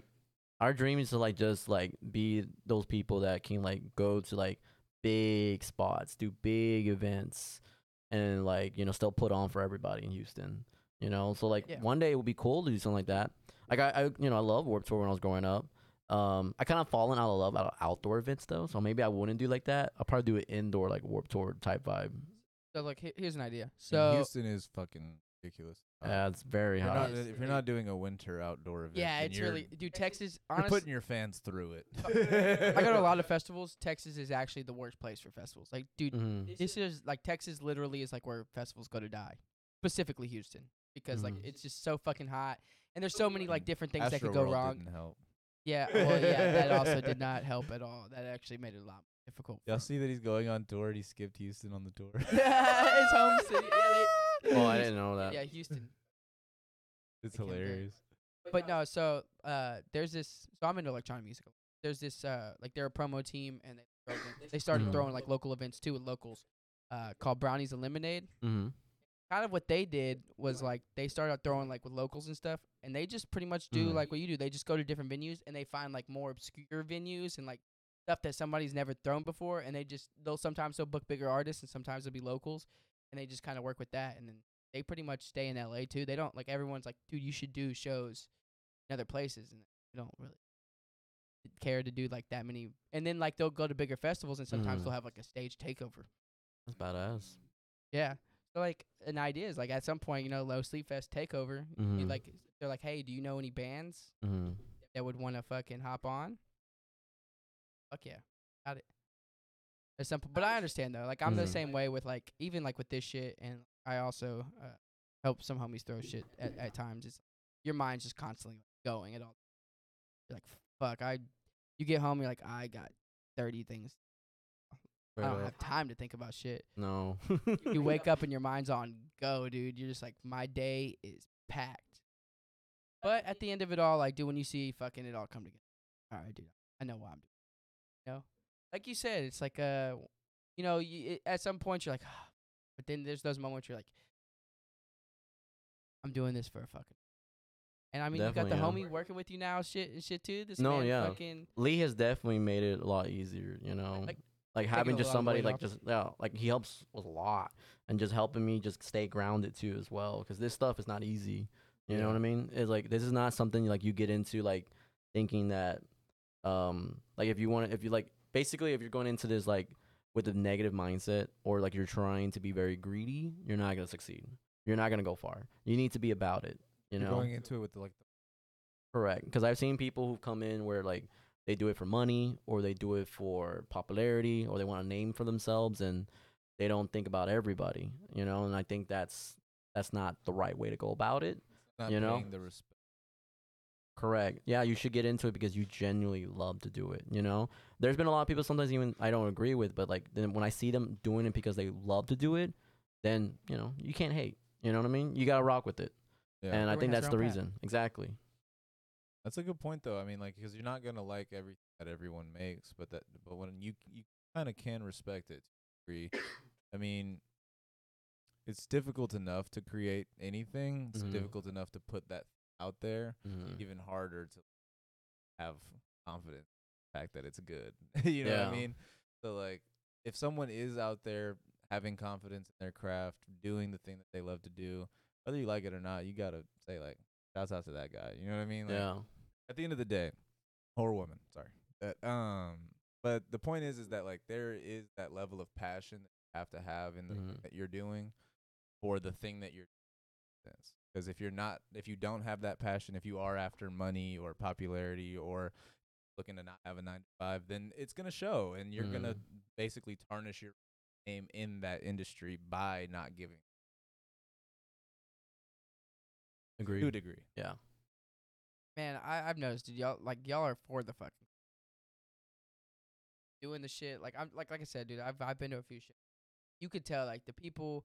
our dream is to like just like be those people that can like go to like big spots, do big events, and like, you know, still put on for everybody in Houston. You know, so like one day it would be cool to do something like that. Like I you know, I loved Warped Tour when I was growing up. I kind of fallen out of love out of outdoor events though, so maybe I wouldn't do like that. I'll probably do an indoor like Warped Tour type vibe. So like, here's an idea. So and Houston is fucking ridiculous. Yeah, it's very hot. If you're not doing a winter outdoor event, yeah, it's really, dude. Texas, honestly, you're putting your fans through it. I go to a lot of festivals. Texas is actually the worst place for festivals. Like, dude, this is like Texas literally is like where festivals go to die. Specifically Houston, because like it's just so fucking hot, and there's so many like different things that could go wrong. Didn't help. Yeah, well, yeah, that also did not help at all. That actually made it a lot more difficult. Y'all see that he's going on tour and he skipped Houston on the tour? Yeah, his home city. Well, I didn't know that. Yeah, Houston. It's hilarious. But no, so there's this, so I'm into electronic music. There's this, like they're a promo team, and they started throwing like local events too with locals called Brownies and Lemonade. Kind of what they did was like they started out throwing like with locals and stuff, and they just pretty much do like what you do. They just go to different venues and they find like more obscure venues and like stuff that somebody's never thrown before, and they'll sometimes book bigger artists, and sometimes they'll be locals, and they just kind of work with that. And then they pretty much stay in LA too. They don't, like, everyone's like, dude, you should do shows in other places, and they don't really care to do like that many. And then like they'll go to bigger festivals, and sometimes they'll have like a stage takeover. That's badass. Yeah. So like an idea is like at some point, you know, Low Sleep Fest takeover. Like they're like, hey, do you know any bands that would want to fucking hop on? Fuck yeah, got it. There's some, but I understand though. Like I'm the same way with like even like with this shit, and I also help some homies throw shit at times. It's like, your mind's just constantly like, going at all. You're like, fuck, I you get home, you're like, I got 30 things. Right, I don't have time to think about shit. No. You wake up and your mind's on go, dude. You're just like, my day is packed. But at the end of it all, like, dude, when you see fucking it all come together. All right, dude. I know what I'm doing. You know? Like you said, it's like, you know, at some point you're like, oh. But then there's those moments you're like, I'm doing this for a fucking. And I mean, definitely, you got the homie working with you now, shit too. This fucking Lee has definitely made it a lot easier, you know. Like having just somebody like just like he helps with a lot and just helping me just stay grounded too as well, because this stuff is not easy. You know what I mean? It's like this is not something like you get into like thinking that like if you want to, if you like basically if you're going into this like with a negative mindset or like you're trying to be very greedy, you're not gonna succeed. You're not gonna go far. You need to be about it. You know? Going into it with like correct, because I've seen people who come in where like they do it for money or they do it for popularity or they want a name for themselves and they don't think about everybody, you know. And I think that's not the right way to go about it. Not you know, the respect. Correct. Yeah, you should get into it because you genuinely love to do it. You know, there's been a lot of people sometimes even I don't agree with, but like then when I see them doing it because they love to do it, then you know you can't hate. You know what I mean? You gotta rock with it. Yeah. And I think that's the reason. Exactly. That's a good point, though. I mean, like, because you're not gonna like everything that everyone makes, but when you kind of can respect it to a degree. I mean, it's difficult enough to create anything. It's difficult enough to put that out there. Even harder to have confidence in the fact that it's good. You know what I mean? So, like, if someone is out there having confidence in their craft, doing the thing that they love to do, whether you like it or not, you got to say, like, shouts out to that guy. You know what I mean? Like, at the end of the day, or woman, sorry. But the point is that, like, there is that level of passion that you have to have in the thing that you're doing for the thing that you're doing. Because if you don't have that passion, if you are after money or popularity or looking to not have a 9-to-5, then it's going to show. And you're going to basically tarnish your name in that industry by not giving. Agree. To a degree. Yeah. Man, I've noticed, dude, y'all are for the fucking doing the shit. Like I'm like I said, dude, I've been to a few shit. You could tell like the people,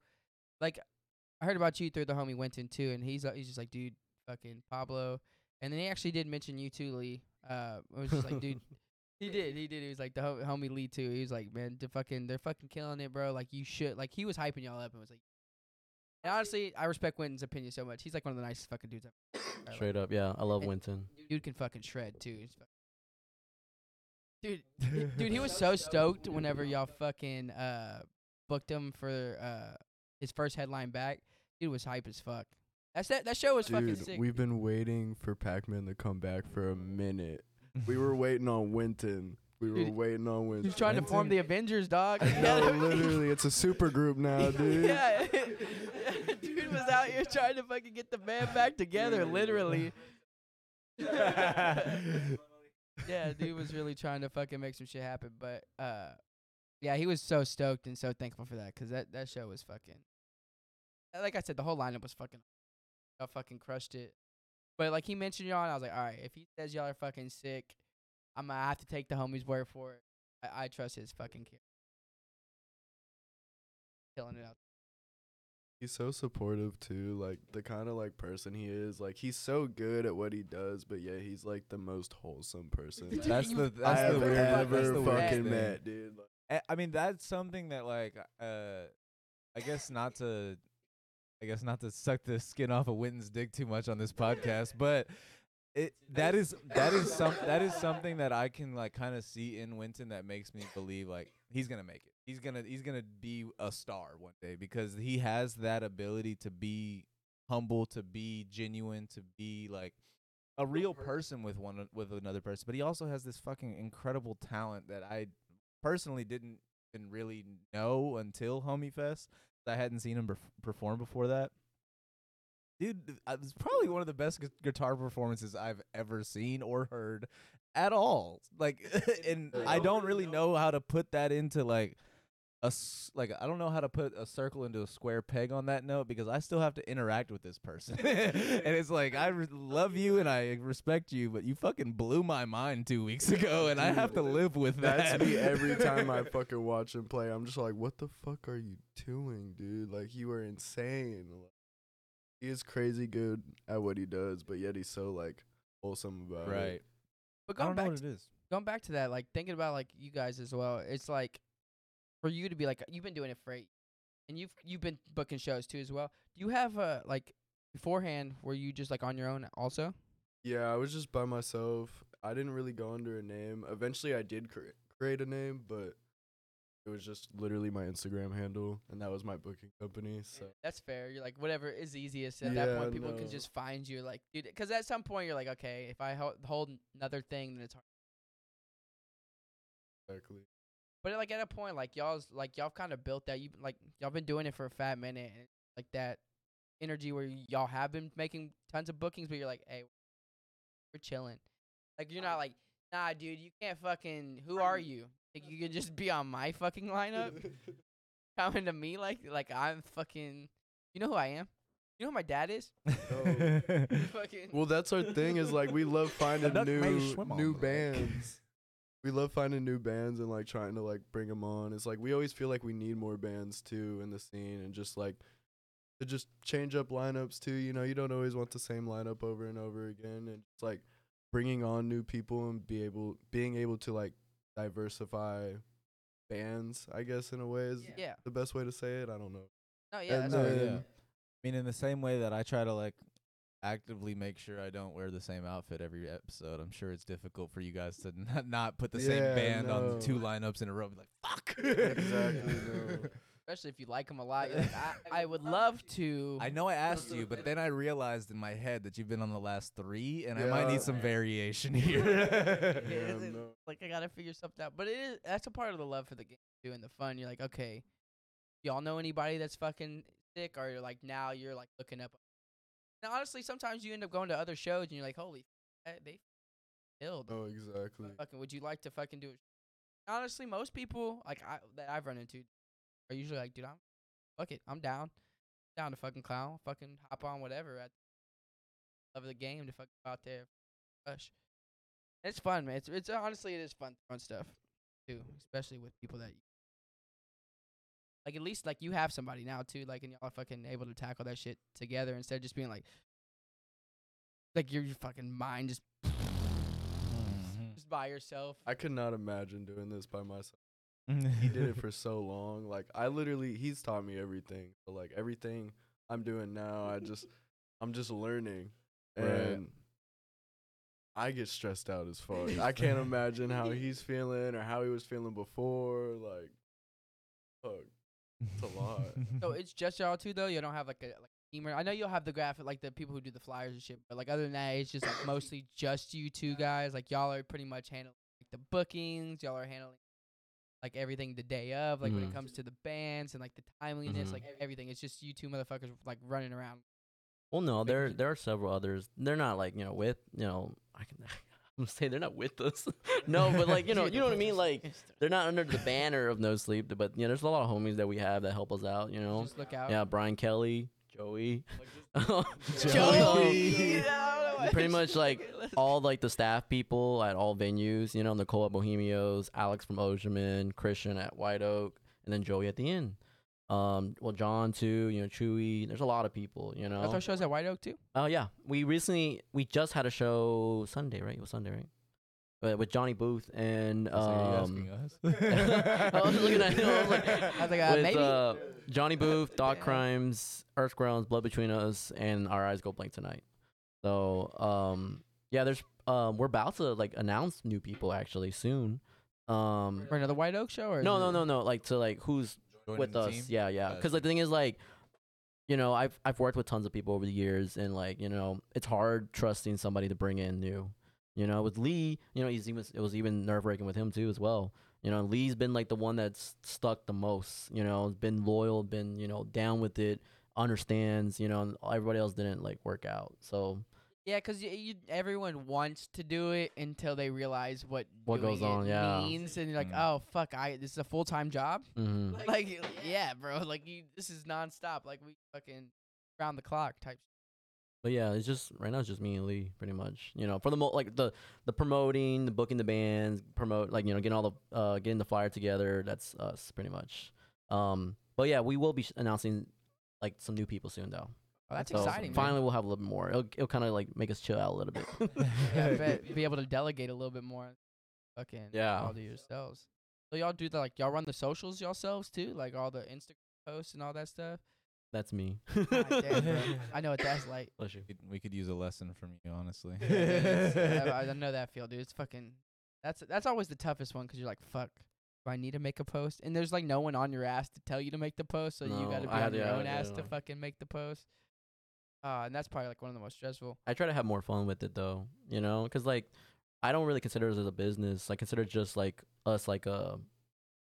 like I heard about you through the homie Winton too, and he's just like, dude, fucking Pablo. And then he actually did mention you too, Lee. It was just like, dude, he did. He was like the homie Lee too. He was like, man, they're fucking killing it, bro. Like you should, like he was hyping y'all up and was like. And honestly, I respect Winton's opinion so much. He's like one of the nicest fucking dudes ever. Right, straight like, up, yeah. I love Winton. Dude can fucking shred too. Dude, he was so stoked whenever y'all fucking booked him for his first headline back. Dude was hype as fuck. That show was fucking sick. We've been waiting for Pac-Man to come back for a minute. We were waiting on Winton. We were waiting on Winton. He's trying to form the Avengers, dog. No, literally, it's a super group now, dude. Yeah. Dude was out here trying to fucking get the band back together, literally. Yeah, dude was really trying to fucking make some shit happen. But, yeah, he was so stoked and so thankful for that, because that show was fucking. Like I said, the whole lineup was fucking. Y'all fucking crushed it. But, like, he mentioned y'all, and I was like, all right, if he says y'all are fucking sick, I'm going to have to take the homie's word for it. I trust his fucking kid. Killing it out. He's so supportive, too. Like, the kind of, like, person he is. Like, he's so good at what he does, but, yeah, he's, like, the most wholesome person I've ever fucking met, dude. Like, I mean, that's something that, like, I guess not to suck the skin off of Winton's dick too much on this podcast, but... That is something that I can like kind of see in Winton that makes me believe like he's gonna make it. He's gonna be a star one day, because he has that ability to be humble, to be genuine, to be like a real person with another person. But he also has this fucking incredible talent that I personally didn't really know until Homie Fest. I hadn't seen him perform before that. Dude, it's probably one of the best guitar performances I've ever seen or heard at all. Like, and I don't really know how to put that into, like, like I don't know how to put a circle into a square peg on that note because I still have to interact with this person. And it's like, I love you and I respect you, but you fucking blew my mind 2 weeks ago and I have to live with that. That's me every time I fucking watch him play. I'm just like, what the fuck are you doing, dude? Like, you are insane. He is crazy good at what he does, but yet he's so, like, wholesome about it. Right. But going back to this, going back to that, like, thinking about, like, you guys as well, it's like, for you to be like, you've been doing it for 8 years, and you've been booking shows too as well. Do you have a, like, beforehand, were you just, like, on your own also? Yeah, I was just by myself. I didn't really go under a name. Eventually, I did create a name, but it was just literally my Instagram handle, and that was my booking company. So that's fair. You're like, whatever is easiest. At that point, people can just find you. Like, dude, because at some point, you're like, okay, if I hold another thing, then it's hard. Exactly. But, like, at a point, like, y'all kind of built that. Y'all been doing it for a fat minute. And, like, that energy where y'all have been making tons of bookings, but you're like, hey, we're chilling. Like, you're not like, nah, dude, you can't fucking, who are you? Like, you can just be on my fucking lineup? Coming to me like I'm fucking, you know who I am? You know who my dad is? Oh. Well, that's our thing is, like, we love finding new bands. We love finding new bands and, like, trying to, like, bring them on. It's, like, we always feel like we need more bands, too, in the scene. And just, like, to just change up lineups, too. You know, you don't always want the same lineup over and over again. And just, like, bringing on new people and being able to, like, diversify bands, I guess, in a way is the best way to say it. I don't know. Oh, yeah. And that's right. Yeah. I mean, in the same way that I try to, like, actively make sure I don't wear the same outfit every episode. I'm sure it's difficult for you guys to not put the same band on the two lineups in a row. Be like, fuck. Exactly. No. Especially if you like them a lot. You're like, I would love to. I know I asked you, but then I realized in my head that you've been on the last three, and I might need some variation here. Like, I gotta figure something out. But it is, that's a part of the love for the game too, and the fun. You're like, okay, y'all know anybody that's fucking sick, or you're like, now you're like looking up. And honestly, sometimes you end up going to other shows and you're like, holy fuck, they killed. Oh, exactly. Fucking, would you like to fucking do it? Honestly, most people like that I've run into are usually like, dude, I'm down to fucking clown, fucking hop on whatever. I love the game to fucking go out there. Gosh. It's fun, man. It's honestly, it is fun stuff too, especially with people that like, at least, like, you have somebody now, too, like, and y'all are fucking able to tackle that shit together instead of just being, like, your fucking mind just by yourself. I could not imagine doing this by myself. He did it for so long. Like, he's taught me everything. So, like, everything I'm doing now, I'm just learning. Right. And I get stressed out as fuck. I can't imagine how he's feeling or how he was feeling before, like, fuck. It's a lot. So it's just y'all two though. You don't have like a team. I know you'll have the graphic, like the people who do the flyers and shit. But like other than that, it's just like mostly just you two guys. Like y'all are pretty much handling like the bookings. Y'all are handling like everything the day of. Like when it comes to the bands and like the timeliness, like everything. It's just you two motherfuckers like running around. Well, no, there are several others. They're not like I'm gonna say they're not with us. No, but like you know what I mean. Like they're not under the banner of No Sleep, but you know, there's a lot of homies that we have that help us out. You know, just look out. Yeah, Brian Kelly, Joey, pretty much like all like the staff people at all venues. You know, Nicole at Bohemios, Alex from Ocean, Christian at White Oak, and then Joey at the Inn. Well, John too, you know, Chewy, there's a lot of people, you know. That's our shows at White Oak too? Oh, yeah. We just had a show Sunday, right? It was Sunday, right? But with Johnny Booth and, Are you asking us? I was looking at him, maybe. Johnny Booth, Dog Crimes, Earth Grounds, Blood Between Us, and Our Eyes Go Blank Tonight. So, yeah, there's, we're about to, like, announce new people actually soon. For another White Oak show? Or no. Like, to, like, who's with us team? yeah because like the thing is like you know I've worked with tons of people over the years and like you know it's hard trusting somebody to bring in new, you know. With Lee, you know, it was even nerve-wracking with him too as well, you know. Lee's been like the one that's stuck the most, you know, been loyal, been, you know, down with it, understands, you know, and everybody else didn't like work out. So Yeah, because everyone wants to do it until they realize what goes on. Yeah, means, and you're like, oh fuck, this is a full-time job. Mm-hmm. Like, yeah, bro, like this is nonstop. Like we fucking round the clock type. But yeah, it's just right now. It's just me and Lee, pretty much. You know, for the like the promoting, the booking, the bands, getting all the getting the flyer together. That's us, pretty much. But yeah, we will be announcing like some new people soon, though. Oh, that's exciting. Finally, man. We'll have a little bit more. It'll kind of like make us chill out a little bit. Yeah, I bet. Be able to delegate a little bit more. Fucking yeah. All to yourselves. So y'all do y'all run the socials yourselves too? Like all the Instagram posts and all that stuff? That's me. God damn, bro. I know what that's like. Bless you. We could use a lesson from you, honestly. Yeah, I know that feel, dude. It's fucking... That's always the toughest one because you're like, fuck. Do I need to make a post? And there's like no one on your ass to tell you to make the post, so you got to be on your own ass to fucking make the post. And that's probably like one of the most stressful. I try to have more fun with it though, you know, because like I don't really consider it as a business. I consider it just like us, like I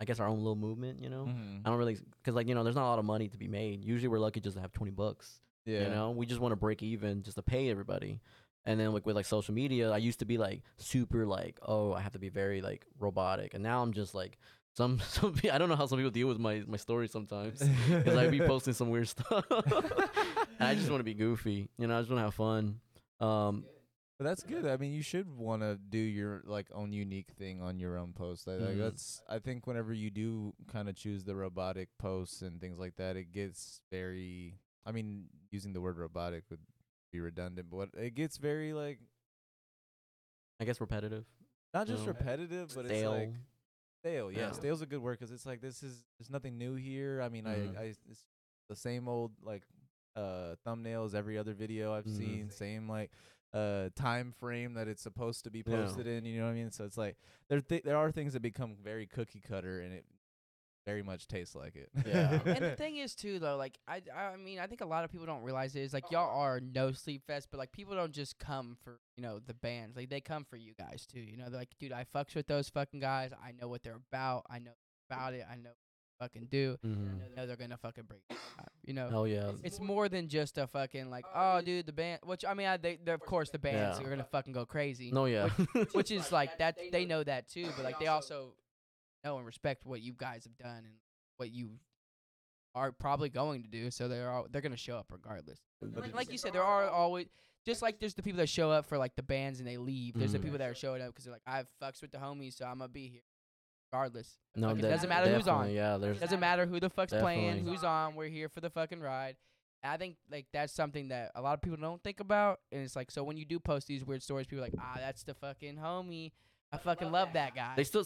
guess our own little movement, you know. Mm-hmm. I don't really, because like, you know, there's not a lot of money to be made. Usually we're lucky just to have $20. Yeah. You know, we just want to break even just to pay everybody. And then like with like social media, I used to be like super like, oh, I have to be very like robotic, and now I'm just like. Some I don't know how some people deal with my stories sometimes, because I be posting some weird stuff. And I just want to be goofy, you know. I just want to have fun. But that's good. I mean, you should want to do your like own unique thing on your own post. Like that's. I think whenever you do kind of choose the robotic posts and things like that, it gets very. I mean, using the word robotic would be redundant, but it gets very like. I guess repetitive. Not just repetitive, but stale. It's like. Stale, yeah. Stale's a good word because it's like there's nothing new here. I mean, it's the same old like thumbnails every other video I've seen, same like time frame that it's supposed to be posted in. You know what I mean? So it's like there are things that become very cookie cutter, and it very much tastes like it. Yeah. And the thing is too though, like I mean, I think a lot of people don't realize it is like y'all are No Sleep Fest, but like people don't just come for. You know, the bands, like they come for you guys too, you know. They're like, dude, I fucks with those fucking guys. I know what they're about. I know about it. I know what they fucking do. I know they're gonna fucking break it up, you know. Hell yeah. It's more than just a fucking like, oh dude, the band, which I mean they of course the bands are gonna fucking go crazy. No, yeah. Which is like that they know that too, but like they also know and respect what you guys have done and what you are probably going to do, so they're gonna show up regardless. But like you said, there are always just like there's the people that show up for like the bands and they leave. There's the people that are showing up because they're like, I've fucks with the homies, so I'm gonna be here regardless. No, like, it doesn't matter who's on. Yeah, doesn't matter who the fuck's playing, who's on. We're here for the fucking ride. And I think like that's something that a lot of people don't think about, and it's like so when you do post these weird stories, people are like, that's the fucking homie. I fucking love that guy. They still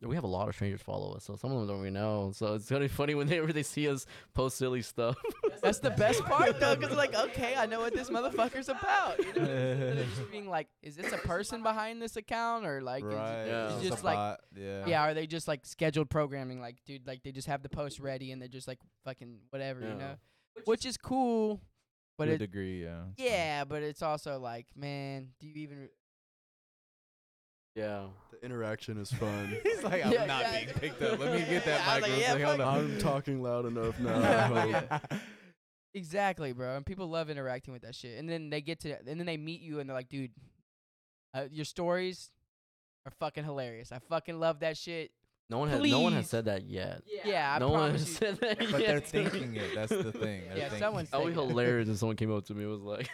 we have a lot of strangers follow us, so some of them don't even know. So it's kind of funny whenever they see us post silly stuff. That's the best part though, because like, okay, I know what this motherfucker's about. You know, they're just being like, is this a person behind this account or like, it's just like, bot. Yeah, are they just like scheduled programming? Like, dude, like they just have the post ready and they're just like fucking whatever, you know, which is cool, but to a degree, yeah. Yeah, but it's also like, man, do you even? Yeah, the interaction is fun. He's like, I'm not being picked up. Let me get that microphone. Like, I'm talking loud enough now. Exactly, bro. And people love interacting with that shit. And then they meet you, and they're like, dude, your stories are fucking hilarious. I fucking love that shit. No one has said that yet. Yeah, no one has said that yet. But they're thinking it. That's the thing. Someone's thinking. That was hilarious. And someone came up to me and was like.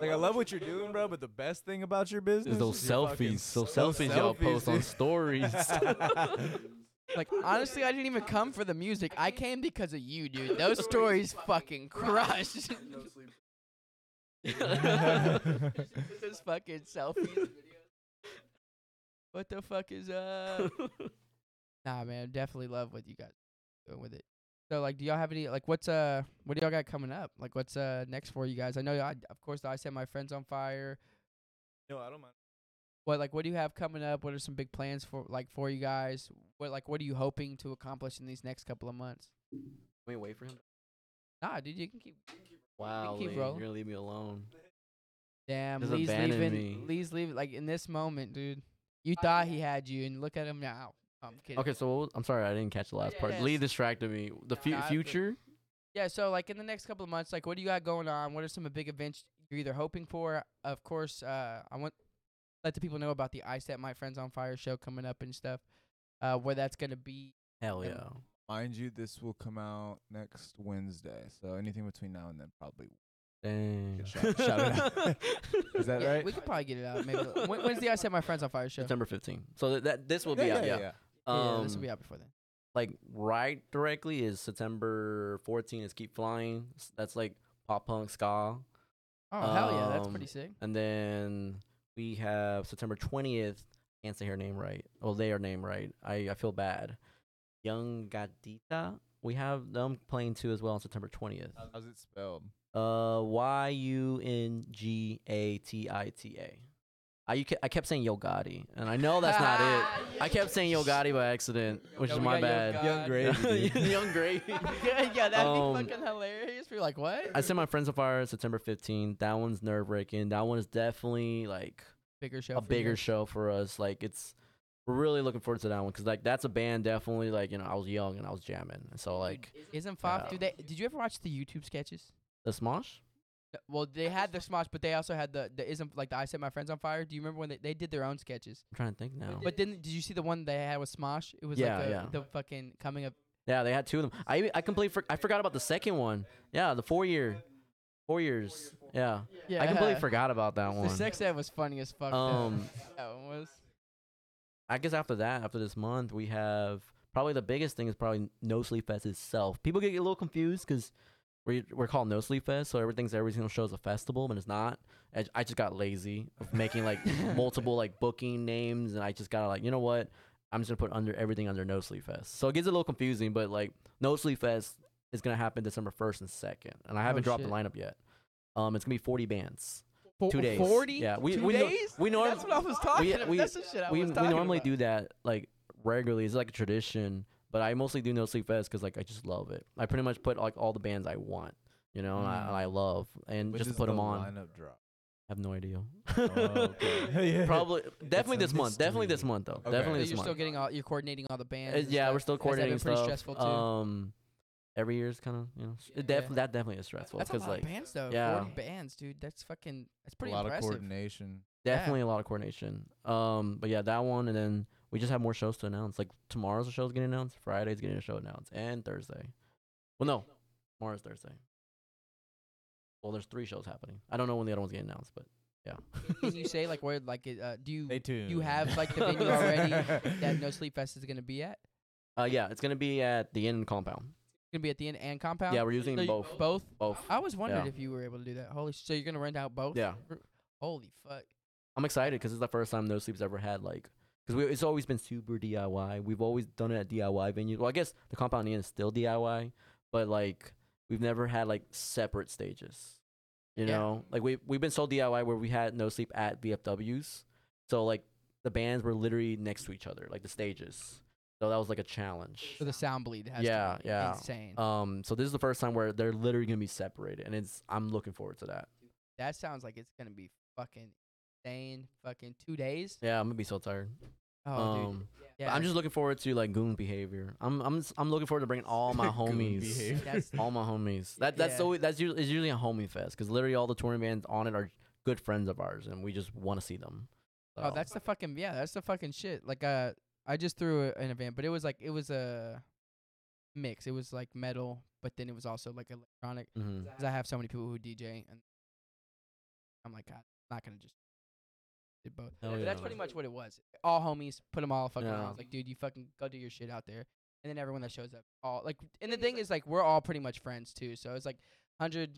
Like, I love what you're doing, bro, but the best thing about your business is those selfies y'all post on stories. Like, honestly, I didn't even come for the music. I came because of you, dude. Those stories fucking crushed. No sleep. Those fucking selfies. What the fuck is up? Nah, man, definitely love what you guys are doing with it. So, like, do y'all have any, like, what do y'all got coming up? Like, what's next for you guys? I know, of course, I Set My Friends on Fire. No, I don't mind. What do you have coming up? What are some big plans for you guys? What are you hoping to accomplish in these next couple of months? Wait for him. Nah, dude, you can keep. Wow, Lee, you're gonna leave me alone. Damn, Lee's leaving. Lee's leaving. Like in this moment, dude, you thought he had you, and look at him now. I'm kidding. Okay, so I'm sorry I didn't catch the last part. Lee distracted me. The future? Yeah, so like in the next couple of months, like what do you got going on? What are some big events you're either hoping for. Of course, I want to let the people know about the I Set My Friends on Fire show coming up and stuff, where that's going to be. Hell yeah. Mind you, this will come out next Wednesday, so anything between now and then probably. Dang. Shout it out. Is that right? We could probably get it out. Maybe. When's the I Set My Friends on Fire show? September 15th. So this will be out. Yeah, this will be out before then. Like, right directly is September 14th is Keep Flying. That's like pop punk ska. Oh, hell yeah. That's pretty sick. And then we have September 20th. Can't say her name right. Oh, they are named right. I feel bad. Young Gadita. We have them playing too as well on September 20th. How's it spelled? Yungatita. I kept saying Yo Gotti, and I know that's not it. I kept saying Yo Gotti by accident, which is my bad. Young Gravy. Young Gravy. Yeah, that'd be fucking hilarious. We're like, what? I Set My Friends on Fire September 15th. That one's nerve-wracking. That one is definitely like a bigger show for us. Like, we're really looking forward to that one because, like, that's a band definitely. Like, you know, I was young and I was jamming, so like, isn't Fof? Did you ever watch the YouTube sketches? The Smosh? Well, they had the Smosh, but they also had the isn't like the I Set My Friends on Fire. Do you remember when they did their own sketches? I'm trying to think now. But then did you see the one they had with Smosh? It was the fucking coming up. Yeah, they had two of them. I forgot about the second one. Yeah, the 4 years. Yeah. I completely forgot about that one. The sex ed was funny as fuck. That one was. I guess after this month, we have probably the biggest thing is probably No Sleep Fest itself. People get a little confused because. We're called No Sleep Fest, so every single show is a festival, but it's not. I just got lazy of making like multiple like booking names, and I just got like, you know what? I'm just gonna put everything under No Sleep Fest. So it gets a little confusing, but like No Sleep Fest is gonna happen December 1st and 2nd, and I haven't dropped the lineup yet. It's gonna be 40 bands, 2 days. 40? Yeah, we 2 days. That's what I was talking about. That's the shit I was talking about. We normally do that like regularly. It's like a tradition. But I mostly do No Sleep Fest because, like, I just love it. I pretty much put, like, all the bands I want, you know, and I love. And just put them on. Lineup drop? I have no idea. Oh, okay. Yeah. Probably. Definitely this month. Definitely this month, though. Okay. Definitely this month. You're still getting you're coordinating all the bands. We're still coordinating stuff. Pretty stressful, too. Every year's kind of, you know. That definitely is stressful. That's a lot of bands, though. Yeah. 40 bands, dude. That's pretty impressive. A lot of coordination. Definitely a lot of coordination. But, yeah, that one and then. We just have more shows to announce. Like, tomorrow's a show's getting announced, Friday's getting a show announced, and Thursday. Well, no. Tomorrow's Thursday. Well, there's 3 shows happening. I don't know when the other one's getting announced, but yeah. Can you say, like, where, like, do you have, like, the venue already that No Sleep Fest is going to be at? Yeah, it's going to be at the Inn and Compound. It's going to be at the Inn and Compound? Yeah, we're using both. Both? Both. I was wondering if you were able to do that. So you're going to rent out both? Yeah. Holy fuck. I'm excited because it's the first time No Sleep's ever had, like, it's always been super DIY. We've always done it at DIY venues. Well, I guess the Compound Inn is still DIY, but like we've never had like separate stages. You know, like we've been so DIY where we had No Sleep at VFWs, so like the bands were literally next to each other, like the stages. So that was like a challenge. So the sound bleed has to be insane. So this is the first time where they're literally gonna be separated, and I'm looking forward to that. That sounds like it's gonna be fucking insane. Fucking 2 days. Yeah, I'm gonna be so tired. Oh, dude. Yeah. I'm just looking forward to like goon behavior. I'm looking forward to bringing all my homies. All my homies. That's usually a homie fest because literally all the touring bands on it are good friends of ours, and we just want to see them. So. Oh, that's the fucking shit. Like I just threw an event, but it was a mix. It was like metal, but then it was also like electronic. Mm-hmm. Cause I have so many people who DJ, and I'm like, God, I'm not gonna just. Did both. That's pretty much what it was. All homies, put them all fucking around. Like, dude, you fucking go do your shit out there. And then everyone that shows up, all like. And the thing is, like, we're all pretty much friends too. So it's like 100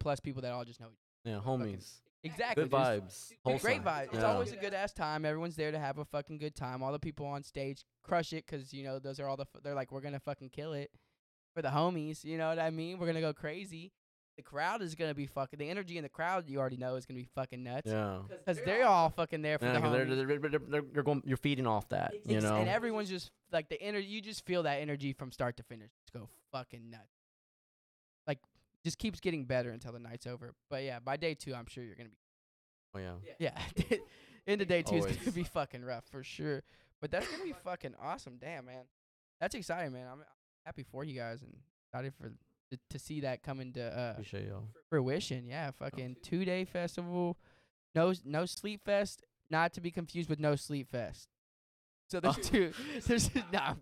plus people that all just know. Yeah, homies. Exactly. Good vibes. Great vibes. Yeah. It's always a good ass time. Everyone's there to have a fucking good time. All the people on stage crush it because you know those are all they're like, we're gonna fucking kill it for the homies. You know what I mean? We're gonna go crazy. The crowd is going to be fucking... The energy in the crowd, you already know, is going to be fucking nuts. Yeah. Because they're all fucking there for the homies. You're feeding off that, you know? And everyone's just... Like, the energy... You just feel that energy from start to finish. Just go fucking nuts. Like, just keeps getting better until the night's over. But, yeah, by day 2, I'm sure you're going to be... Oh, yeah. Yeah. Into day 2 is going to be fucking rough, for sure. But that's going to be fucking awesome. Damn, man. That's exciting, man. I'm happy for you guys and excited for... to see that come into fruition. Yeah, fucking 2-day festival. No Sleep Fest, not to be confused with No Sleep Fest. So there's two. There's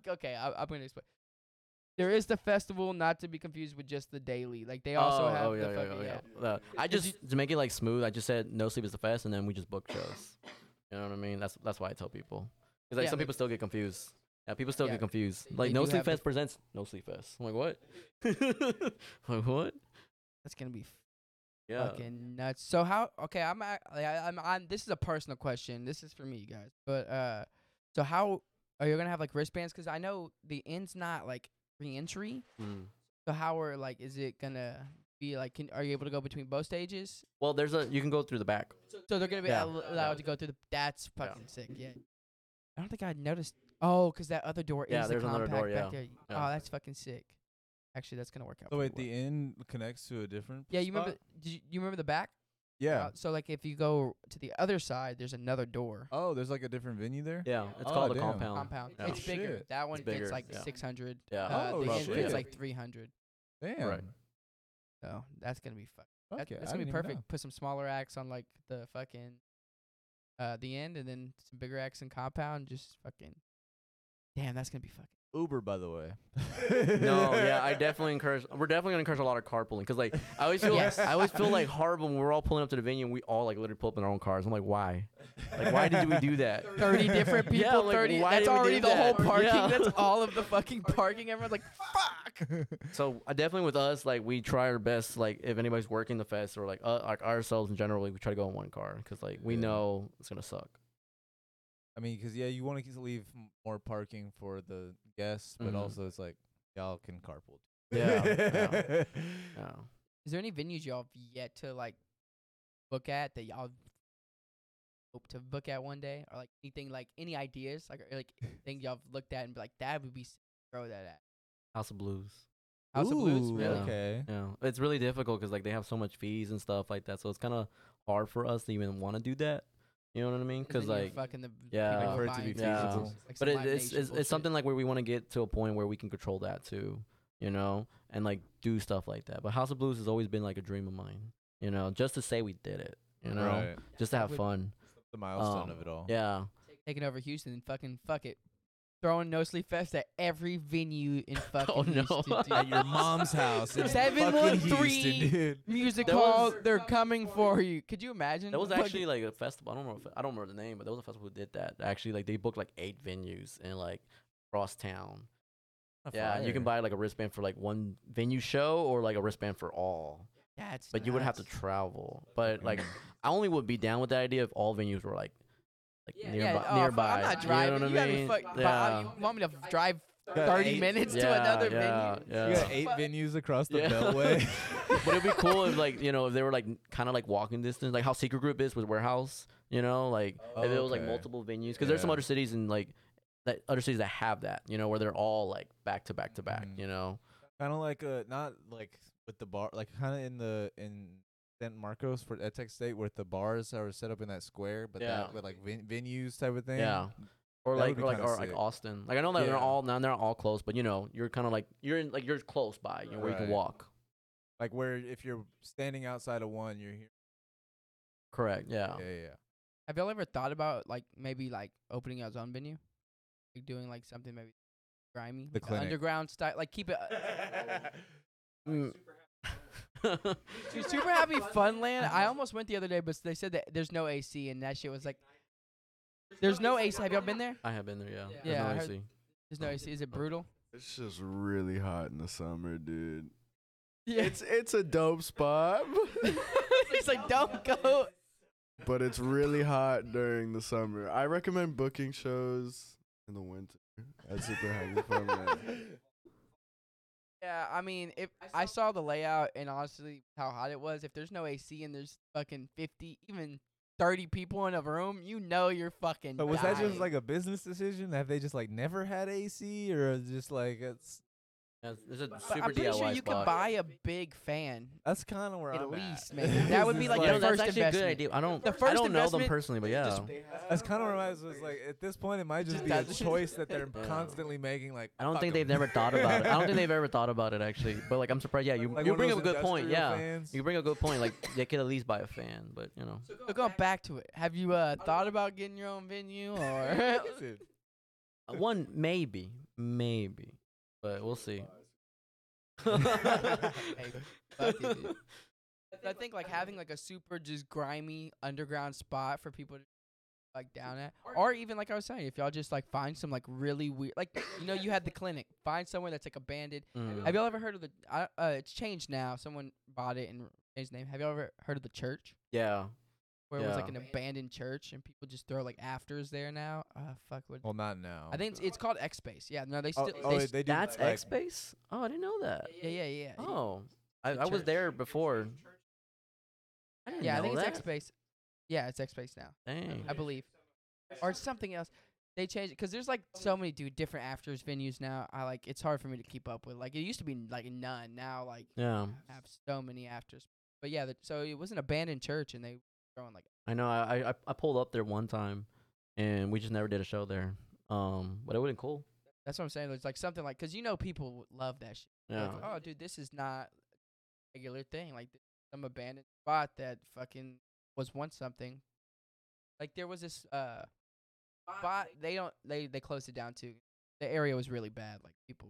okay. I'm gonna explain. There is the festival, not to be confused with just the daily. Like they also have the fucking. Yeah. I just to make it like smooth. I just said No Sleep is the fest, and then we just book shows. You know what I mean? That's why I tell people. Because like some people still get confused. Yeah, people still get confused. Like No Sleep Fest presents No Sleep Fest. I'm like, what? Like what? That's gonna be fucking nuts. So how? Okay, I'm. This is a personal question. This is for me, guys. But so how are you gonna have like wristbands? Because I know the Inn's not like re-entry. Mm. So how are like? Is it gonna be like? Are you able to go between both stages? Well, you can go through the back. So they're gonna be allowed to go through the. That's fucking sick. Yeah. I don't think I noticed. Oh, because that other door is the compact door, back there. Yeah. Oh, that's fucking sick. Actually, that's going to work out. Oh, wait, the Inn connects to a different spot? Yeah, you remember you remember the back? Yeah. So, like, if you go to the other side, there's another door. Oh, there's, like, a different venue there? Yeah, it's called the Compound. Yeah. It's bigger. Shit. That one fits, like, 600. Yeah. The Inn fits, like, 300. Damn. Right. So, that's going to be fucking. Okay, that's going to be perfect. Put some smaller acts on, like, the fucking the Inn, and then some bigger acts in Compound. Just fucking. Damn, that's going to be fucking. Uber, by the way. No, yeah, I definitely encourage. We're definitely gonna encourage a lot of carpooling because, like, I always feel like horrible when we're all pulling up to the venue and we all like literally pull up in our own cars. I'm like, why? Like, why did we do that? 30 different people. Yeah, like, 30. That's already the whole parking. Yeah. That's all of the fucking parking. Everyone's like, fuck. So I definitely with us, like, we try our best. Like, if anybody's working the fest or like ourselves in general, like, we try to go in one car because, like, we know it's gonna suck. I mean, because, you want to leave more parking for the guests, but also it's like, y'all can carpool. Yeah. Is there any venues y'all have yet to, like, book at that y'all hope to book at one day? Or, like, anything, like, any ideas? Like, or, like things y'all have looked at and be like, that would be sick to throw that at. House of Blues. House of Blues, really? Okay. Yeah. It's really difficult because, like, they have so much fees and stuff like that, so it's kind of hard for us to even want to do that. You know what I mean? Because, like, for it to be feasible. Like, but it's something, like, where we want to get to a point where we can control that, too, you know? And, like, do stuff like that. But House of Blues has always been, like, a dream of mine, you know? Just to say we did it, you know? Right. Just to have fun. The milestone of it all. Yeah. Taking over Houston and fucking fuck it. Throwing No Sleep Fest at every venue in fucking Houston, dude. At your mom's house. 713 Music Hall. They're coming for you. Could you imagine? That was actually like a festival. I don't remember the name, but there was a festival who did that. Actually, like, they booked like 8 venues in like across town. Yeah, you can buy like a wristband for like one venue show or like a wristband for all. Yeah, it's. But nuts. You would have to travel. But like, I only would be down with the idea if all venues were like nearby. I'm not driving. You know what I mean? You want me to drive 30 minutes to another venue? Yeah. You got 8 venues across the Beltway. But it'd be cool if, like, you know, if they were like kind of like walking distance, like how Secret Group is with Warehouse. You know, like if it was like multiple venues, because there's some other cities and like that other cities that have that, you know, where they're all like back to back to back. You know, kind of like not like with the bar, like kind of in San Marcos for EdTech State, where the bars are set up in that square, but that with like venues type of thing. Yeah, or like Austin. Like, I know that they're all close, but you know, you're kind of like you're close by, you know, where you can walk. Like, where if you're standing outside of one, you're here. Correct. Yeah. Yeah. Yeah. Have y'all ever thought about like maybe like opening your own venue, like doing like something maybe grimy, the Clinic. Underground style, like keep it. Dude, Super Happy Funland. I almost went the other day, but they said that there's no AC, and that shit was like, there's no AC. Have y'all been there? I have been there, yeah. There's no AC. There's no AC. Is it brutal? It's just really hot in the summer, dude. Yeah. It's a dope spot. It's like, don't go. But it's really hot during the summer. I recommend booking shows in the winter at Super Happy Funland. Yeah, I mean, if I saw the layout and honestly how hot it was, if there's no AC and there's fucking 50, even 30 people in a room, you know you're fucking. But was that just like a business decision? Have they just like never had AC, or just like it's? There's a super DIY. I'm pretty sure you could buy a big fan. That's kind of where I'm at. At least, man. That would be like the first investment. Good idea. I don't know them personally, but yeah. That's kind of where I was like, at this point, it might just be a choice that they're constantly making. Like, I don't think they've never thought about it. I don't think they've ever thought about it, actually. But, like, I'm surprised. Yeah, you bring up a good point. Yeah. You bring up a good point. Like, they could at least buy a fan, but, you know. So going back to it, have you thought about getting your own venue or one? Maybe. But we'll see. I think like having like a super just grimy underground spot for people to like down at, or even like I was saying, if y'all just like find some like really weird, like you know you had the clinic, find somewhere that's like abandoned. Mm. Have y'all ever heard of the? It's changed now. Someone bought it and changed the name. Have y'all ever heard of the church? Yeah. Where it was like an abandoned church and people just throw like afters there now. Fuck. Well, not now. I think it's called X-Space. Yeah, no, they still. They do that's like X-Space? Oh, I didn't know that. Yeah. Oh, I was there before. I think it's X-Space. Yeah, it's X-Space now. Dang. I believe, or something else. They changed it because there's like so many different afters venues now. I like it's hard for me to keep up with. Like it used to be like none. Now like I have so many afters. But yeah, so it was an abandoned church and they. Like I know I pulled up there one time and we just never did a show there but it wasn't cool. That's what I'm saying. It's like something like because you know people love that shit. Yeah. Like, oh dude, this is not a regular thing, like some abandoned spot that fucking was once something. Like there was this spot they closed it down too. The area was really bad, like people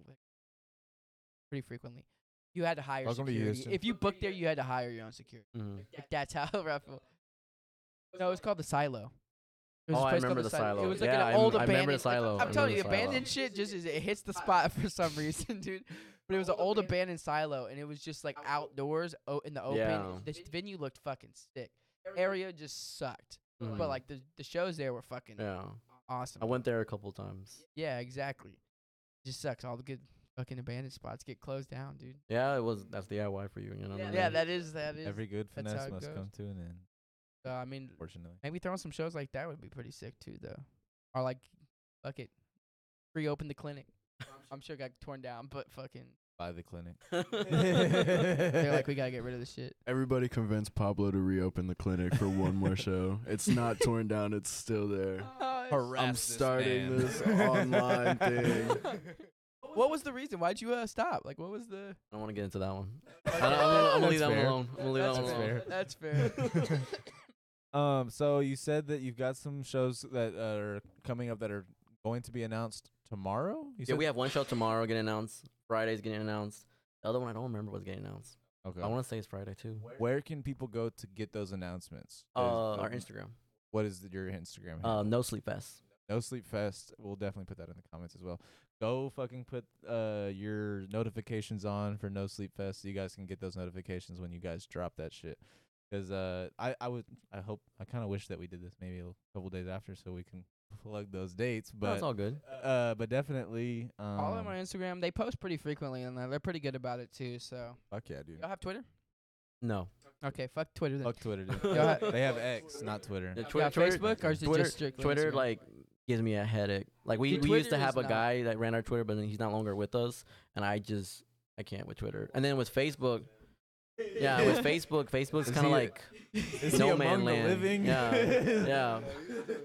pretty frequently. You had to hire security. If you booked there you had to hire your own security. Mm-hmm. Like, that's how rough. No, it was called The Silo. It was I remember The Silo. It was like an old abandoned... Silo. I'm telling you, abandoned shit just is... It hits the spot for some reason, dude. But it was an old abandoned silo, and it was just like outdoors in the open. Yeah. The venue looked fucking sick. Area just sucked. Mm-hmm. But like the shows there were fucking awesome. I went there a couple times. Yeah, exactly. Just sucks. All the good fucking abandoned spots get closed down, dude. Yeah, it was... That's DIY for you. You know. Yeah, that is. Every good finesse must come to an end. I mean, maybe throwing some shows like that would be pretty sick too, though. Or like, fuck it, reopen the clinic. I'm sure it got torn down, but fucking buy the clinic. They're like, we gotta get rid of this shit. Everybody convince Pablo to reopen the clinic for one more show. It's not torn down; it's still there. I'm starting this online thing. What was the reason? Why'd you stop? Like, what was the? I don't want to get into that one. I'm gonna leave that one alone. I'm gonna leave that one alone. That's fair. So you said that you've got some shows that are coming up that are going to be announced tomorrow? Yeah, we have one show tomorrow getting announced. Friday's getting announced. The other one I don't remember was getting announced. Okay. I want to say it's Friday, too. Where can people go to get those announcements? Our Instagram. What is your Instagram handle? No Sleep Fest. No Sleep Fest. We'll definitely put that in the comments as well. Go fucking put your notifications on for No Sleep Fest so you guys can get those notifications when you guys drop that shit. Because I kind of wish that we did this maybe a couple days after so we can plug those dates. But that's all good. But definitely. All on my Instagram. They post pretty frequently and they're pretty good about it too. So. Fuck yeah, dude. Y'all have Twitter? No. Okay, fuck Twitter then. Fuck Twitter, dude. They have X, not Twitter. Yeah, Twitter, Facebook, or is it just strictly Twitter? Instagram? Like gives me a headache. Like we used to have a guy that ran our Twitter, but then he's no longer with us, and I can't with Twitter. And then with Facebook. Yeah, with Facebook, Facebook's kind of like no man land. Yeah.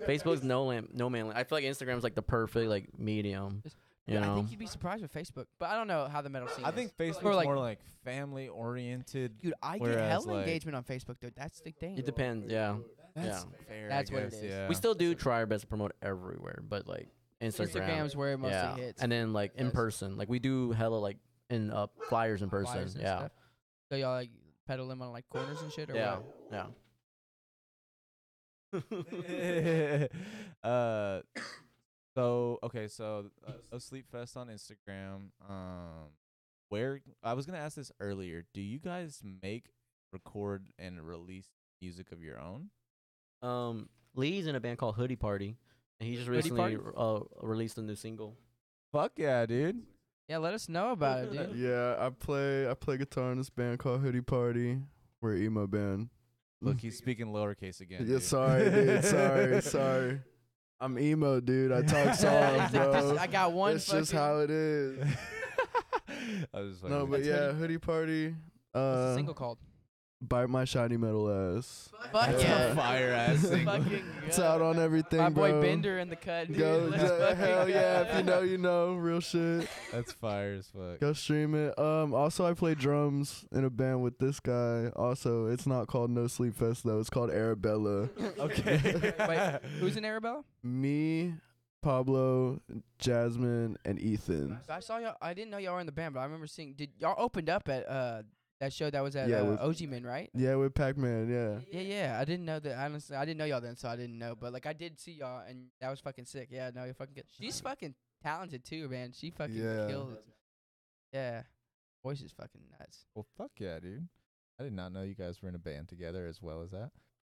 Facebook's no man land. I feel like Instagram's like the perfect like medium. I think you'd be surprised with Facebook, but I don't know how the metal scene is. I think Facebook's more like family oriented. Dude, I get hella engagement on Facebook, dude. That's the thing. It depends. Yeah. That's fair. That's what it is. Yeah. We still do try our best to promote everywhere, but like Instagram's where it mostly hits. And then like in person, like we do hella like in flyers in person. Flyers and stuff. So y'all like pedal them on like corners and shit, or what? Yeah. So No Sleep Fest on Instagram. Where I was gonna ask this earlier. Do you guys make, record, and release music of your own? Lee's in a band called Hoodie Party, and he just recently released a new single. Fuck yeah, dude. Yeah, let us know about it, dude. Yeah, I play guitar in this band called Hoodie Party. We're an emo band. Look, he's speaking lowercase again. Yeah, dude. Sorry, dude. Sorry. I'm emo, dude. I talk songs, bro. I got one. It's just how it is. I was like, no, but yeah, Hoodie Party. What's the single called? Bite My Shiny Metal Ass. Fuck yeah. Fire ass single. It's out on everything, my boy, bro. Bender in the cut, dude. Go, hell yeah, if you know, you know. Real shit. That's fire as fuck. Go stream it. Also, I play drums in a band with this guy. Also, it's not called No Sleep Fest, though. It's called Arabella. Okay. Wait, who's in Arabella? Me, Pablo, Jasmine, and Ethan. I saw y'all. I didn't know y'all were in the band, but I remember seeing... Did y'all opened up at... that show that was at Ojiman, right? Yeah, with Pac-Man, yeah. Yeah, I didn't know that. Honestly, I didn't know y'all then, so I didn't know. But, like, I did see y'all, and that was fucking sick. Yeah, no, you're fucking good. She's fucking talented, too, man. She fucking killed it. Yeah. Voice is fucking nuts. Well, fuck yeah, dude. I did not know you guys were in a band together as well as that.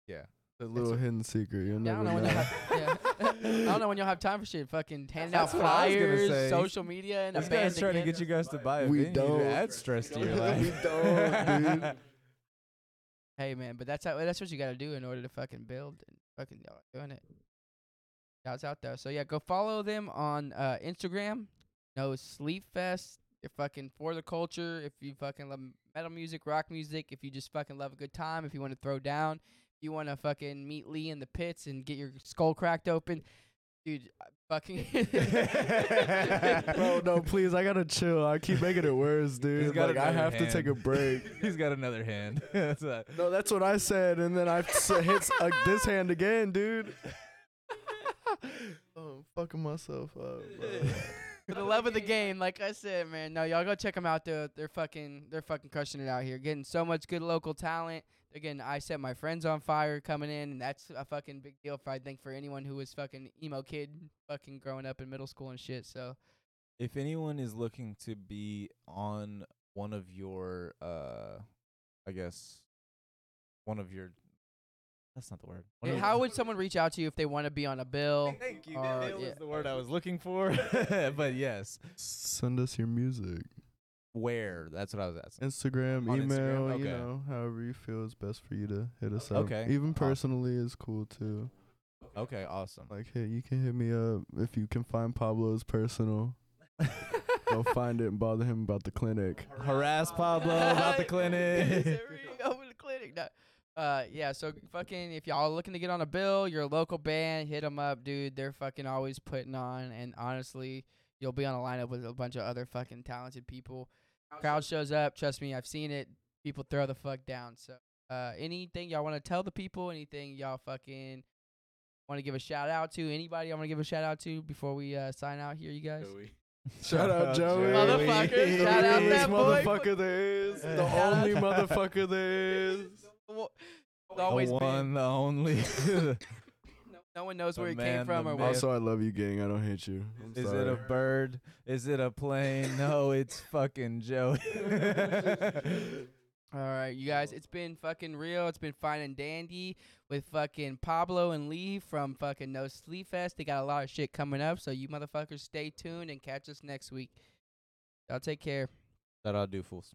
Yeah. A little hidden secret. You'll never know. I don't know when you'll have time for shit. Fucking handing out flyers, social media, and a band. This guy's trying to get you guys to buy a venue to add stress to your life. We don't, dude. Hey, man, but that's what you got to do in order to fucking build and fucking doing it. Shouts out, though. So, yeah, go follow them on Instagram. No Sleep Fest. You're fucking for the culture. If you fucking love metal music, rock music, if you just fucking love a good time, if you want to throw down, you want to fucking meet Lee in the pits and get your skull cracked open. Dude, fucking. Bro, no, please. I got to chill. I keep making it worse, dude. Like, I have to take a break. He's got another hand. No, that's what I said. And then I hit this hand again, dude. Oh, I'm fucking myself up, bro. For the love of the game, like I said, man. No, y'all go check them out. They're fucking crushing it out here. Getting so much good local talent. Again, I Set My Friends on Fire coming in, and that's a fucking big deal, I think, for anyone who was fucking emo kid fucking growing up in middle school and shit. So if anyone is looking to be on one of your that's not the word. Yeah, how would someone reach out to you if they want to be on a bill? Thank you. Bill is the word I was looking for. But yes. Send us your music. Where? That's what I was asking. Instagram, on email, Instagram. Okay. You know, however you feel is best for you to hit us up. Okay. Even personally is cool too. Okay, awesome. Like, hey, you can hit me up if you can find Pablo's personal. Go find it and bother him about the clinic. Harass Pablo about the clinic. Over the clinic. No. Yeah, so fucking if y'all are looking to get on a bill, you're a local band, hit them up, dude. They're fucking always putting on, and honestly, you'll be on a lineup with a bunch of other fucking talented people. Crowd shows up. Trust me, I've seen it. People throw the fuck down. So anything y'all want to tell the people, anything y'all fucking want to give a shout out to, anybody I want to give a shout out to before we sign out here, you guys? Joey. Shout out Joey. Motherfucker. Shout out that boy. Motherfucker there is. The only motherfucker there is. Always the one, been. The only. No one knows where he came from or what. Also, I love you, gang. I don't hate you. Is it a bird? Is it a plane? No, it's fucking Joey. All right, you guys. It's been fucking real. It's been fine and dandy with fucking Pablo and Lee from fucking No Sleep Fest. They got a lot of shit coming up, so you motherfuckers stay tuned and catch us next week. Y'all take care. Shout out, do fools.